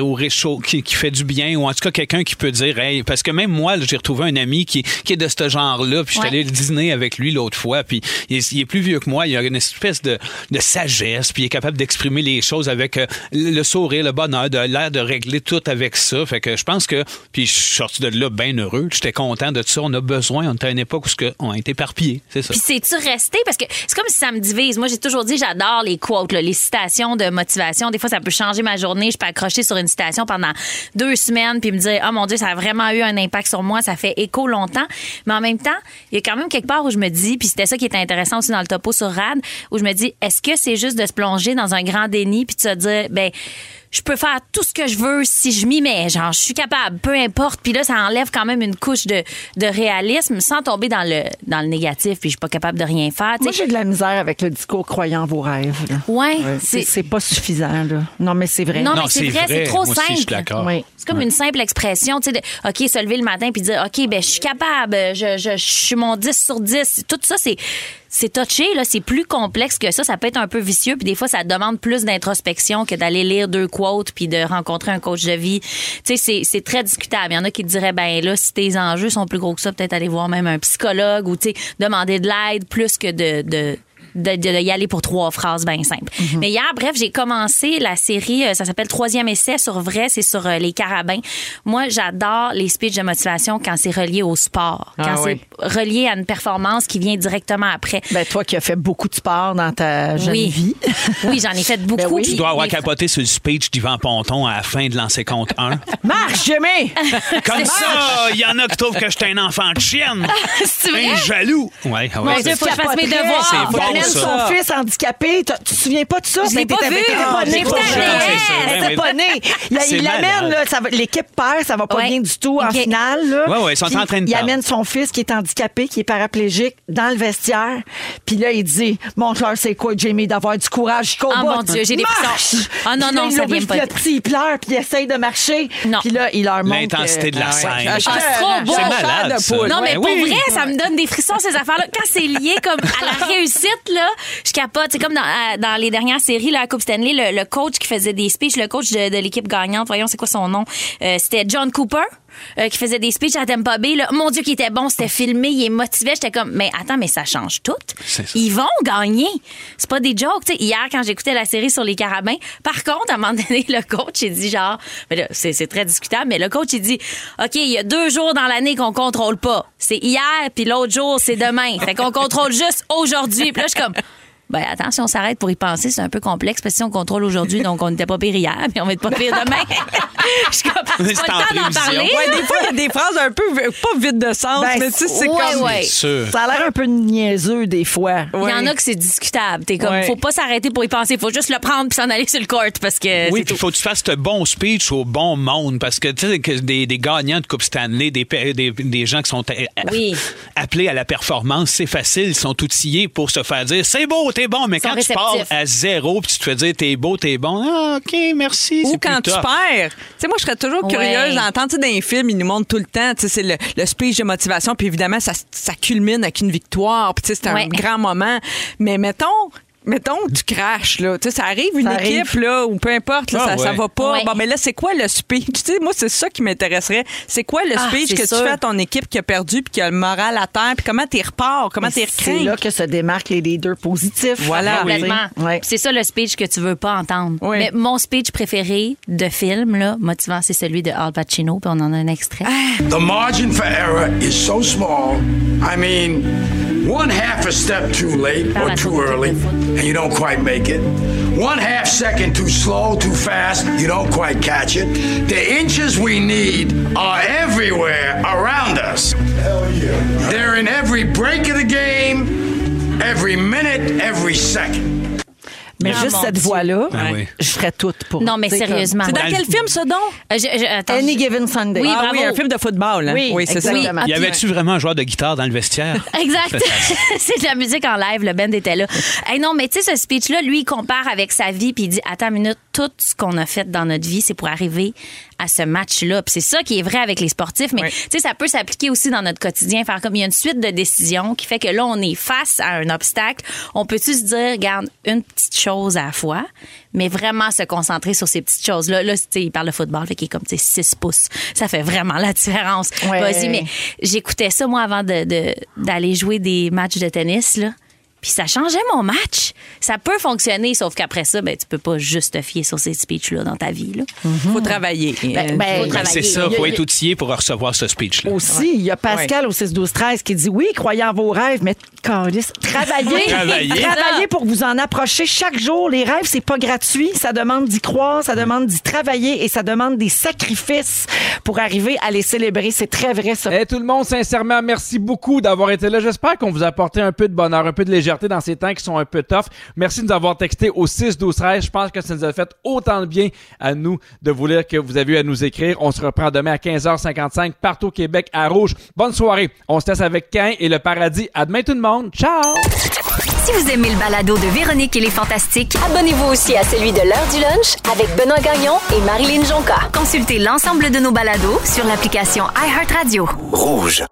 ou réchaud qui fait du bien, ou en tout cas quelqu'un qui peut dire... Hey, parce que même moi, j'ai retrouvé un ami qui est de ce genre-là, puis je suis allé dîner avec lui l'autre fois, puis il est plus vieux que moi, il a une espèce de sagesse, puis il est capable d'exprimer les choses avec le sourire, le bonheur, l'air de régler tout avec ça, fait que je pense que puis je suis sorti de là bien heureux, j'étais content de tout ça, on a besoin, on était à une époque où on a été éparpillés, c'est ça. Puis c'est-tu resté? Parce que c'est comme si ça me divise, moi j'ai toujours dit j'adore les quotes, là, les citations de motivation, des fois ça peut changer ma journée, je peux accrocher sur une citation pendant 2 semaines, puis me dire oh mon Dieu, ça a vraiment eu un impact sur moi, ça fait écho longtemps, mais en même temps, il y a quand même quelque part où je me dis, puis c'était ça qui était intéressant aussi dans le topo sur Rad, où je me dis, est-ce que c'est juste de se plonger dans un grand déni puis de se dire, ben je peux faire tout ce que je veux si je m'y mets. Genre, je suis capable, peu importe. Puis là, ça enlève quand même une couche de réalisme sans tomber dans le négatif. Puis je suis pas capable de rien faire. T'sais. Moi, j'ai de la misère avec le discours « croyant vos rêves ». Ouais, c'est pas suffisant. Là. Non, mais c'est vrai. Non mais c'est vrai. C'est trop moi simple. Aussi, je suis d'accord. Oui. C'est comme une simple expression. Tu sais, OK, se lever le matin puis dire « OK, ben je suis capable. Je suis mon 10 sur 10. » Tout ça, c'est touché, là, c'est plus complexe que ça. Ça peut être un peu vicieux, puis des fois, ça demande plus d'introspection que d'aller lire 2 quotes puis de rencontrer un coach de vie. Tu sais, c'est très discutable. Il y en a qui te diraient, ben là, si tes enjeux sont plus gros que ça, peut-être aller voir même un psychologue ou, tu sais, demander de l'aide plus que de y aller pour 3 phrases bien simples. Mm-hmm. Mais hier, bref, j'ai commencé la série, ça s'appelle « 3e essai » sur vrai, c'est sur les carabins. Moi, j'adore les speeches de motivation quand c'est relié au sport, c'est relié à une performance qui vient directement après. Ben toi qui as fait beaucoup de sport dans ta jeune vie. Oui, j'en ai fait beaucoup. Ben oui. Tu dois avoir capoté sur le speech d'Yvan Ponton à la fin de lancer compte 1. Marche, j'aimais! Comme ça, il y en a qui trouvent que j'étais un enfant de chienne. C'est vrai? Un jaloux. Ouais, ouais. Mon Dieu, faut que je fasse mes devoirs. Son fils handicapé, tu te souviens pas de ça? Je l'ai pas vu. T'étais pas né. Il l'amène, là, l'équipe perd, ça va pas bien du tout en finale. Là. Ouais, ils sont en train de perdre. Il amène son fils qui est handicapé, qui est paraplégique, dans le vestiaire. Puis là, il dit, mon cœur, c'est quoi, Jamie, d'avoir du courage jusqu'au bout. Ah mon Dieu, j'ai des frissons. Ah non, non, ça vient pas. Le petit, il pleure, puis il essaye de marcher. Puis là, il leur montre l'intensité de la scène. C'est trop beau. C'est malade. Non, mais pour vrai, ça me donne des frissons, ces affaires-là. Quand c'est lié comme à la réussite, là, je capote. C'est comme dans les dernières séries, là, à Coupe Stanley, le coach qui faisait des speeches, le coach de l'équipe gagnante, voyons c'est quoi son nom, c'était John Cooper. Qui faisait des speeches à Tampa Bay, là. Mon Dieu, qui était bon, c'était filmé, il est motivé. J'étais comme, mais attends, mais ça change tout. Ils vont gagner. C'est pas des jokes. T'sais, hier, quand j'écoutais la série sur les carabins, par contre, à un moment donné, le coach, il dit genre, mais là, c'est très discutable, mais le coach, il dit, OK, il y a 2 jours dans l'année qu'on contrôle pas. C'est hier, puis l'autre jour, c'est demain. Fait qu'on contrôle juste aujourd'hui. Puis là, je suis comme, ben attends, si on s'arrête pour y penser, c'est un peu complexe parce que si on contrôle aujourd'hui, donc on n'était pas pire hier, mais on va être pas pire demain. Je comprends pas le temps d'en parler. Ouais, des fois, il y a des phrases un peu pas vides de sens, ben, mais tu sais, c'est comme ça a l'air un peu niaiseux des fois. Il y en a que c'est discutable. T'es comme, faut pas s'arrêter pour y penser, faut juste le prendre puis s'en aller sur le court parce que. Oui, puis faut que tu fasses ce bon speech au bon monde parce que tu sais que des gagnants de Coupe Stanley, des gens qui sont appelés à la performance, c'est facile, ils sont outillés pour se faire dire, c'est beau. T'es bon, mais quand tu parles à zéro puis tu te fais dire t'es beau, t'es bon, ah, OK, merci. Ou c'est quand tu perds. Tu sais, moi, je serais toujours curieuse d'entendre, tu sais, dans les films, ils nous montrent tout le temps, tu sais, c'est le speech de motivation, puis évidemment, ça culmine avec une victoire, puis tu sais, c'est un grand moment. Mais mettons, tu craches, là. Tu sais, ça arrive équipe, là, ou peu importe, là, ça va pas. Bon, mais là, c'est quoi le speech? Tu sais, moi, c'est ça qui m'intéresserait. C'est quoi le speech que tu fais à ton équipe qui a perdu puis qui a le moral à terre? Puis comment t'y repars? Comment t'y recrées? C'est là que se démarquent les leaders positifs. Voilà. Complètement. Oui. C'est ça le speech que tu veux pas entendre. Oui. Mais mon speech préféré de film, là, motivant, c'est celui de Al Pacino, puis on en a un extrait. The margin for error is so small. I mean, 1/2 a step too late or too early. And you don't quite make it. 1/2 second too slow, too fast, you don't quite catch it. The inches we need are everywhere around us. Hell yeah. They're in every break of the game, every minute, every second. Mais non, juste cette voix-là, je ferais toute pour. Non, mais sérieusement. C'est dans quel film, ça, donc? Any Given Sunday. Oui, bravo. Oui, un film de football. Hein? Oui, c'est exactement. Il y avait-tu vraiment un joueur de guitare dans le vestiaire? Exact. C'est de la musique en live. Le band était là. Hey, non, mais tu sais, ce speech-là, lui, il compare avec sa vie puis il dit, attends une minute, tout ce qu'on a fait dans notre vie, c'est pour arriver à ce match-là. Puis c'est ça qui est vrai avec les sportifs, mais tu sais, ça peut s'appliquer aussi dans notre quotidien. Faire comme il y a une suite de décisions qui fait que là, on est face à un obstacle. On peut-tu se dire, regarde, une petite chose à la fois, mais vraiment se concentrer sur ces petites choses-là. Là, tu sais, il parle de football, fait qu'il est comme, tu sais, 6 pouces. Ça fait vraiment la différence. Ouais. Vas-y, mais j'écoutais ça, moi, avant d'aller jouer des matchs de tennis, là. Puis ça changeait mon match. Ça peut fonctionner, sauf qu'après ça, ben, tu peux pas juste te fier sur ces speeches-là dans ta vie. Là. Mm-hmm. Faut travailler. Faut travailler. C'est ça, faut être outillé pour recevoir ce speech-là. Aussi, il y a Pascal au 6-12-13 qui dit, oui, croyez en vos rêves, mais travaillez pour vous en approcher chaque jour. Les rêves, c'est pas gratuit. Ça demande d'y croire, ça demande d'y travailler et ça demande des sacrifices pour arriver à les célébrer. C'est très vrai, ça. Hey, tout le monde, sincèrement, merci beaucoup d'avoir été là. J'espère qu'on vous a apporté un peu de bonheur, un peu de légèreté liberté dans ces temps qui sont un peu tough. Merci de nous avoir texté au 6-12-13. Je pense que ça nous a fait autant de bien à nous de vous lire que vous avez eu à nous écrire. On se reprend demain à 15h55 partout au Québec à Rouge. Bonne soirée. On se laisse avec Cain et le paradis. À demain tout le monde. Ciao! Si vous aimez le balado de Véronique et les Fantastiques, abonnez-vous aussi à celui de l'heure du lunch avec Benoît Gagnon et Marilyn Jonka. Consultez l'ensemble de nos balados sur l'application iHeartRadio. Rouge.